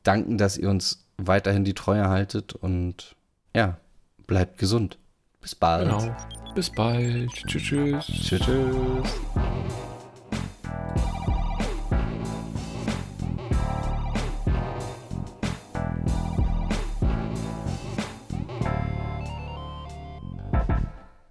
danken, dass ihr uns weiterhin die Treue haltet und ja, bleibt gesund. Bis bald. Genau. Bis bald. Tschüss. Tschüss.